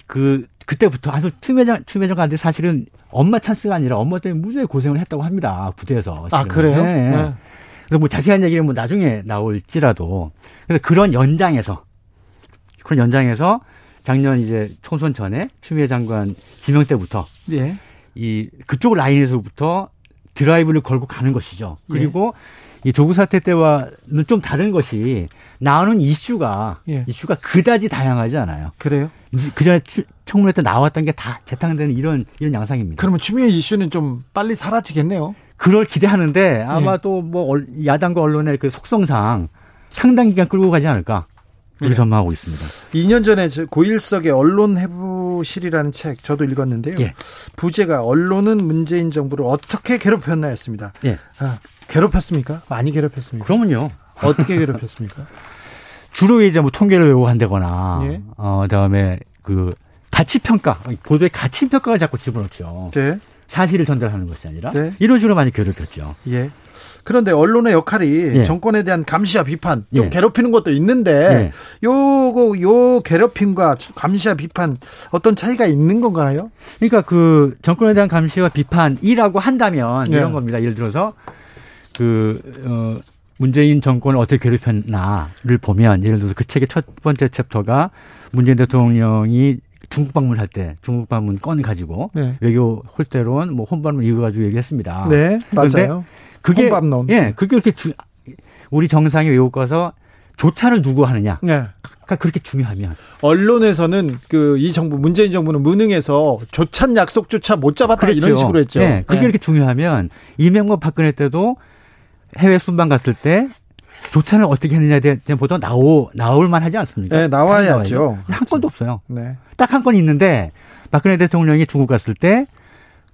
그, 그때부터, 아주 추미애장, 추미애장관한테 사실은 엄마 찬스가 아니라 엄마 때문에 무지하게 고생을 했다고 합니다. 부대에서. 실은. 아, 그래요? 네. 네. 그래서 뭐 자세한 얘기는 뭐 나중에 나올지라도. 그래서 그런 연장에서, 그런 연장에서 작년 이제 총선 전에 추미애 장관 지명 때부터. 예. 이, 그쪽 라인에서부터 드라이브를 걸고 가는 것이죠. 그리고 예. 이 조국 사태 때와는 좀 다른 것이 나오는 이슈가, 예. 이슈가 그다지 다양하지 않아요. 그래요? 그 전에 청문회 때 나왔던 게 다 재탕되는 이런, 이런 양상입니다. 그러면 추미애 이슈는 좀 빨리 사라지겠네요? 그럴 기대하는데 아마 예. 또 뭐 야당과 언론의 그 속성상 상당 기간 끌고 가지 않을까. 그렇게 예. 전망하고 있습니다. 이 년 전에 고일석의 언론해부실이라는 책 저도 읽었는데요. 예. 부제가 언론은 문재인 정부를 어떻게 괴롭혔나 였습니다. 예. 아, 괴롭혔습니까? 많이 괴롭혔습니까? 그러면요. 어떻게 괴롭혔습니까? 주로 이제 뭐 통계를 요구한다거나, 예. 어, 그 다음에 그 가치평가, 보도의 가치평가가 자꾸 집어넣죠. 네. 사실을 전달하는 것이 아니라, 네. 이런 식으로 많이 괴롭혔죠. 예. 그런데 언론의 역할이 예. 정권에 대한 감시와 비판, 좀 예. 괴롭히는 것도 있는데, 예. 요거, 요 괴롭힘과 감시와 비판 어떤 차이가 있는 건가요? 그러니까 그 정권에 대한 감시와 비판이라고 한다면 예. 이런 겁니다. 예를 들어서, 그, 어, 문재인 정권을 어떻게 괴롭혔나를 보면 예를 들어서 그 책의 첫 번째 챕터가 문재인 대통령이 중국 방문할 때 중국 방문 건 가지고 네. 외교 홀대론 뭐 혼밥론 이거 가지고 얘기했습니다. 네, 맞아요. 그게 혼밥론. 예, 그게 이렇게 주, 우리 정상이 외국 가서 조차를 누구 하느냐. 네. 그러니까 그렇게 중요하면 언론에서는 그 이 정부 문재인 정부는 무능해서 조찬 약속조차 못 잡았다 그랬죠. 이런 식으로 했죠. 네. 그게 네. 이렇게 중요하면 이명박 박근혜 때도 해외 순방 갔을 때 조찬을 어떻게 했느냐에 대한 보도 나오 나올만 하지 않습니까? 네, 나와야죠. 한 건도 없어요. 네. 딱 한 건 있는데 박근혜 대통령이 중국 갔을 때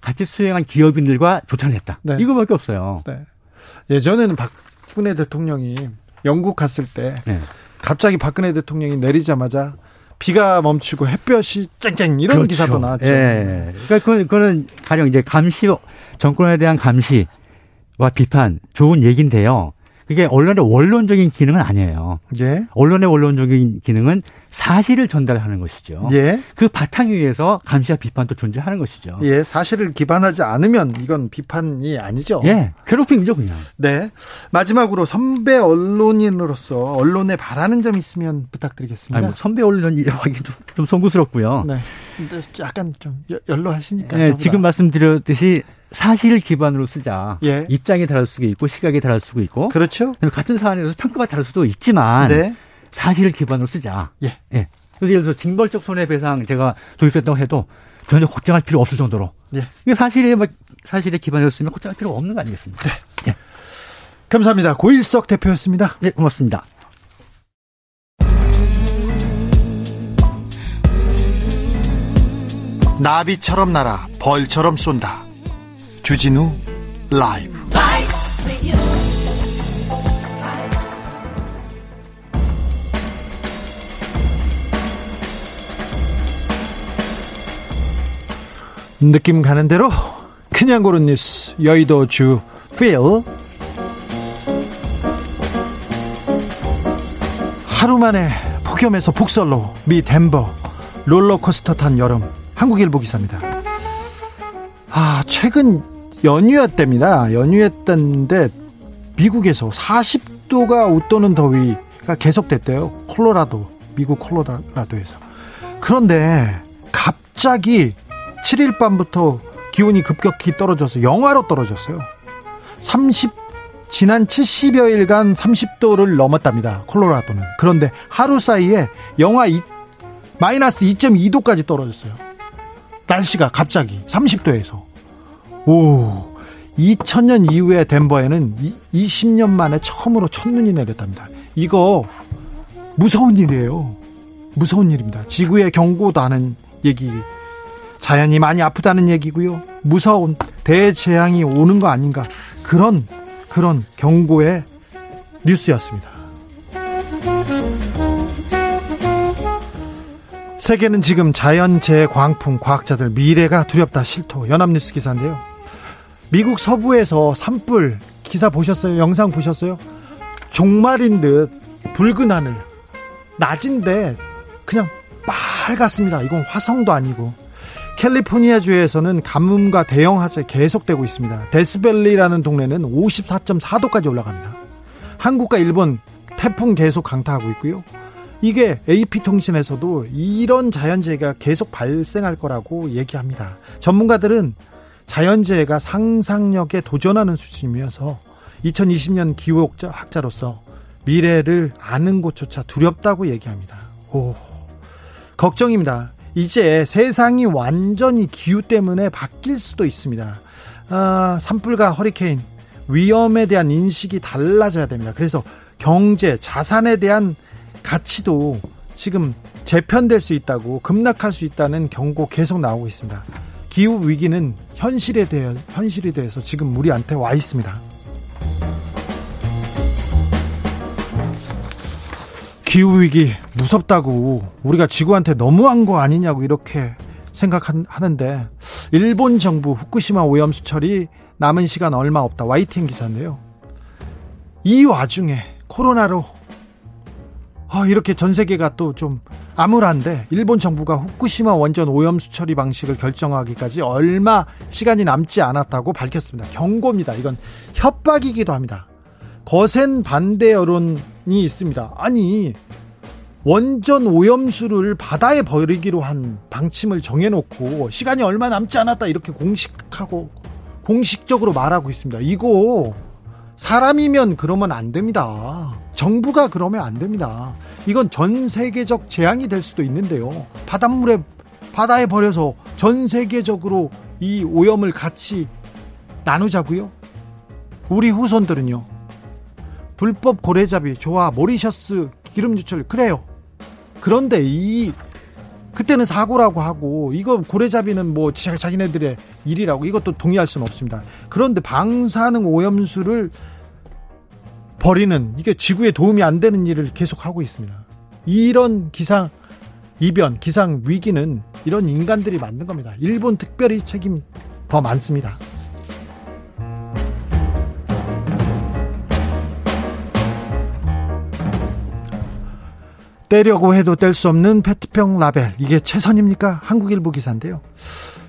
같이 수행한 기업인들과 조찬을 했다. 네. 이거밖에 없어요. 네. 예전에는 박근혜 대통령이 영국 갔을 때 네. 갑자기 박근혜 대통령이 내리자마자 비가 멈추고 햇볕이 쨍쨍 이런 그렇죠. 기사도 나왔죠. 예. 그러니까 그건, 그건 가령 이제 감시, 정권에 대한 감시와 비판 좋은 얘기인데요. 그게 언론의 원론적인 기능은 아니에요. 예. 언론의 원론적인 기능은 사실을 전달하는 것이죠. 예. 그 바탕 위에서 감시와 비판도 존재하는 것이죠. 예, 사실을 기반하지 않으면 이건 비판이 아니죠. 예, 괴롭힘이죠, 그냥. 네. 마지막으로 선배 언론인으로서 언론에 바라는 점 있으면 부탁드리겠습니다. 아니, 뭐 선배 언론인이라고 하기 좀, 좀 송구스럽고요. 네. 근데 약간 좀 연로하시니까. 예, 지금 말씀드렸듯이. 사실을 기반으로 쓰자. 예. 입장이 다를 수도 있고 시각이 다를 수도 있고. 그렇죠. 같은 사안에서 평가가 다를 수도 있지만 네. 사실을 기반으로 쓰자. 예. 예. 그래서 예를 들어서 징벌적 손해배상 제가 도입했다고 해도 전혀 걱정할 필요 없을 정도로. 예. 이게 사실에 막 사실에 기반으로 쓰면 걱정할 필요 없는 거 아니겠습니까? 네. 예. 감사합니다. 고일석 대표였습니다. 네, 고맙습니다. 나비처럼 날아 벌처럼 쏜다. 주진우 라이브 느낌 가는 대로 그냥 고른 뉴스 여의도 주 필 하루 만에 폭염에서 폭설로 미 덴버 롤러코스터 탄 여름 한국일보 기사입니다. 아 최근 연휴였답니다. 연휴였던데 미국에서 사십 도가 웃도는 더위가 계속됐대요. 콜로라도, 미국 콜로라도에서. 그런데 갑자기 칠 일 밤부터 기온이 급격히 떨어져서 영하로 떨어졌어요. 삼십 지난 칠십여 일간 삼십 도를 넘었답니다. 콜로라도는. 그런데 하루 사이에 영하 이, 마이너스 이 점 이 도까지 떨어졌어요. 날씨가 갑자기 삼십 도에서. 오, 이천 년 이후에 덴버에는 이십 년 만에 처음으로 첫눈이 내렸답니다. 이거 무서운 일이에요. 무서운 일입니다. 지구의 경고다는 얘기, 자연이 많이 아프다는 얘기고요. 무서운 대재앙이 오는 거 아닌가. 그런 그런 경고의 뉴스였습니다. 세계는 지금 자연재해, 광풍, 과학자들 미래가 두렵다. 실토 연합뉴스 기사인데요. 미국 서부에서 산불 기사 보셨어요? 영상 보셨어요? 종말인 듯 붉은 하늘, 낮인데 그냥 빨갛습니다. 이건 화성도 아니고. 캘리포니아주에서는 가뭄과 대형 화재 계속되고 있습니다. 데스밸리라는 동네는 오십사 점 사 도까지 올라갑니다. 한국과 일본 태풍 계속 강타하고 있고요. 이게 에이피통신에서도 이런 자연재해가 계속 발생할 거라고 얘기합니다. 전문가들은 자연재해가 상상력에 도전하는 수준이면서 이천이십 년 기후학자로서 미래를 아는 것조차 두렵다고 얘기합니다. 오, 걱정입니다. 이제 세상이 완전히 기후 때문에 바뀔 수도 있습니다. 아, 산불과 허리케인, 위험에 대한 인식이 달라져야 됩니다. 그래서 경제, 자산에 대한 가치도 지금 재편될 수 있다고, 급락할 수 있다는 경고 계속 나오고 있습니다. 기후 위기는 현실에 대해 현실에 대해서 지금 우리한테 와 있습니다. 기후 위기 무섭다고 우리가 지구한테 너무한 거 아니냐고 이렇게 생각하는데, 일본 정부 후쿠시마 오염수 처리 남은 시간 얼마 없다. 와이티엔 기사인데요. 이 와중에 코로나로 아, 이렇게 전 세계가 또 좀 암울한데 일본 정부가 후쿠시마 원전 오염수 처리 방식을 결정하기까지 얼마 시간이 남지 않았다고 밝혔습니다. 경고입니다. 이건 협박이기도 합니다. 거센 반대 여론이 있습니다. 아니, 원전 오염수를 바다에 버리기로 한 방침을 정해놓고 시간이 얼마 남지 않았다 이렇게 공식하고 공식적으로 말하고 있습니다. 이거 사람이면 그러면 안 됩니다. 정부가 그러면 안 됩니다. 이건 전 세계적 재앙이 될 수도 있는데요. 바닷물에, 바다에 버려서 전 세계적으로 이 오염을 같이 나누자고요? 우리 후손들은요. 불법 고래잡이, 좋아, 모리셔스 기름 유출, 그래요. 그런데 이 그때는 사고라고 하고, 이거 고래잡이는 뭐 자기네들의 일이라고, 이것도 동의할 수는 없습니다. 그런데 방사능 오염수를 버리는, 이게 지구에 도움이 안 되는 일을 계속하고 있습니다. 이런 기상 이변, 기상 위기는 이런 인간들이 만든 겁니다. 일본 특별히 책임 더 많습니다. 떼려고 해도 뗄 수 없는 페트병 라벨, 이게 최선입니까? 한국일보 기사인데요.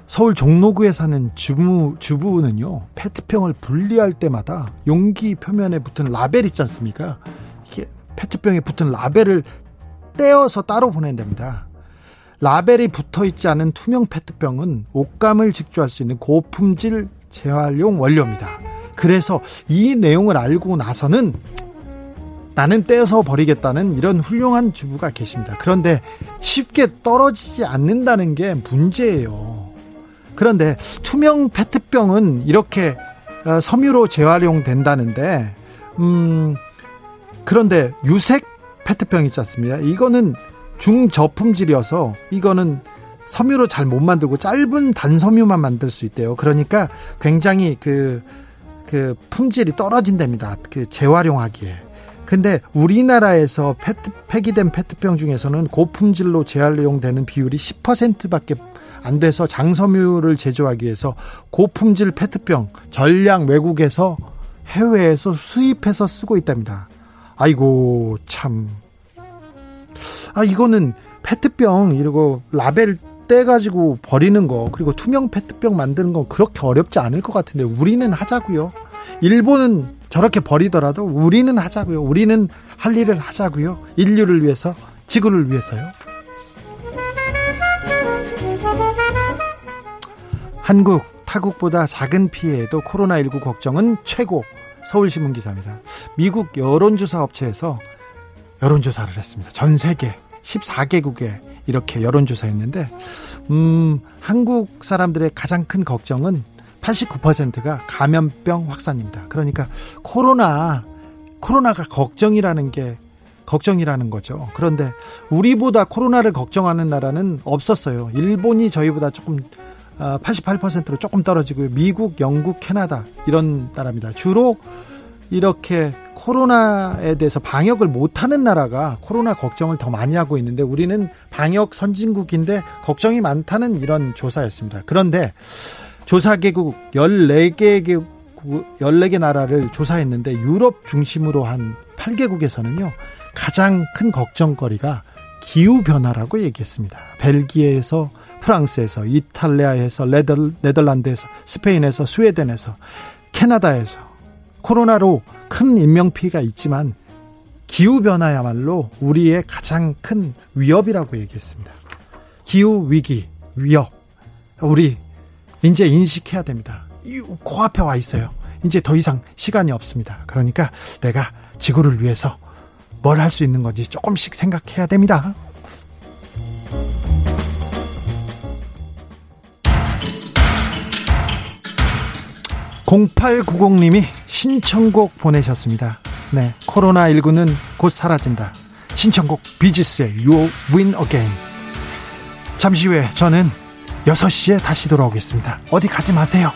서울 종로구에 사는 주부, 주부는요, 페트병을 분리할 때마다 용기 표면에 붙은 라벨 있지 않습니까? 이게 페트병에 붙은 라벨을 떼어서 따로 보낸답니다. 라벨이 붙어있지 않은 투명 페트병은 옷감을 직조할 수 있는 고품질 재활용 원료입니다. 그래서 이 내용을 알고 나서는 나는 떼어서 버리겠다는 이런 훌륭한 주부가 계십니다. 그런데 쉽게 떨어지지 않는다는 게 문제예요. 그런데 투명 페트병은 이렇게 섬유로 재활용된다는데, 음, 그런데 유색 페트병 있지 않습니까? 이거는 중저품질이어서 이거는 섬유로 잘 못 만들고 짧은 단섬유만 만들 수 있대요. 그러니까 굉장히 그, 그 품질이 떨어진답니다. 그 재활용하기에. 근데 우리나라에서 페트, 폐기된 페트병 중에서는 고품질로 재활용되는 비율이 십 퍼센트밖에 안 돼서 장섬유를 제조하기 위해서 고품질 페트병 전량 외국에서, 해외에서 수입해서 쓰고 있답니다. 아이고 참. 아 이거는 페트병 이러고 라벨 떼가지고 버리는 거, 그리고 투명 페트병 만드는 거 그렇게 어렵지 않을 것 같은데 우리는 하자고요. 일본은 저렇게 버리더라도 우리는 하자고요. 우리는 할 일을 하자고요. 인류를 위해서, 지구를 위해서요. 한국, 타국보다 작은 피해에도 코로나십구 걱정은 최고. 서울신문 기사입니다. 미국 여론조사 업체에서 여론조사를 했습니다. 전 세계 십사 개국에 이렇게 여론조사했는데, 음, 한국 사람들의 가장 큰 걱정은 팔십구 퍼센트가 감염병 확산입니다. 그러니까 코로나, 코로나가 걱정이라는 게, 걱정이라는 거죠. 그런데 우리보다 코로나를 걱정하는 나라는 없었어요. 일본이 저희보다 조금 팔십팔 퍼센트로 조금 떨어지고요. 미국, 영국, 캐나다 이런 나라입니다. 주로 이렇게 코로나에 대해서 방역을 못하는 나라가 코로나 걱정을 더 많이 하고 있는데, 우리는 방역 선진국인데 걱정이 많다는 이런 조사였습니다. 그런데 조사개국 열네 개, 열네 개 나라를 조사했는데, 유럽 중심으로 한 여덟 개국에서는요 가장 큰 걱정거리가 기후변화라고 얘기했습니다. 벨기에에서, 프랑스에서, 이탈리아에서, 네덜, 네덜란드에서, 스페인에서, 스웨덴에서, 캐나다에서 코로나로 큰 인명피해가 있지만 기후변화야말로 우리의 가장 큰 위협이라고 얘기했습니다. 기후위기, 위협, 우리 이제 인식해야 됩니다. 코앞에 와 있어요. 이제 더 이상 시간이 없습니다. 그러니까 내가 지구를 위해서 뭘 할 수 있는 건지 조금씩 생각해야 됩니다. 공팔구공님이 신청곡 보내셨습니다. 네, 코로나십구는 곧 사라진다. 신청곡 비지스의 You Win Again. 잠시 후에 저는 여섯 시에 다시 돌아오겠습니다. 어디 가지 마세요.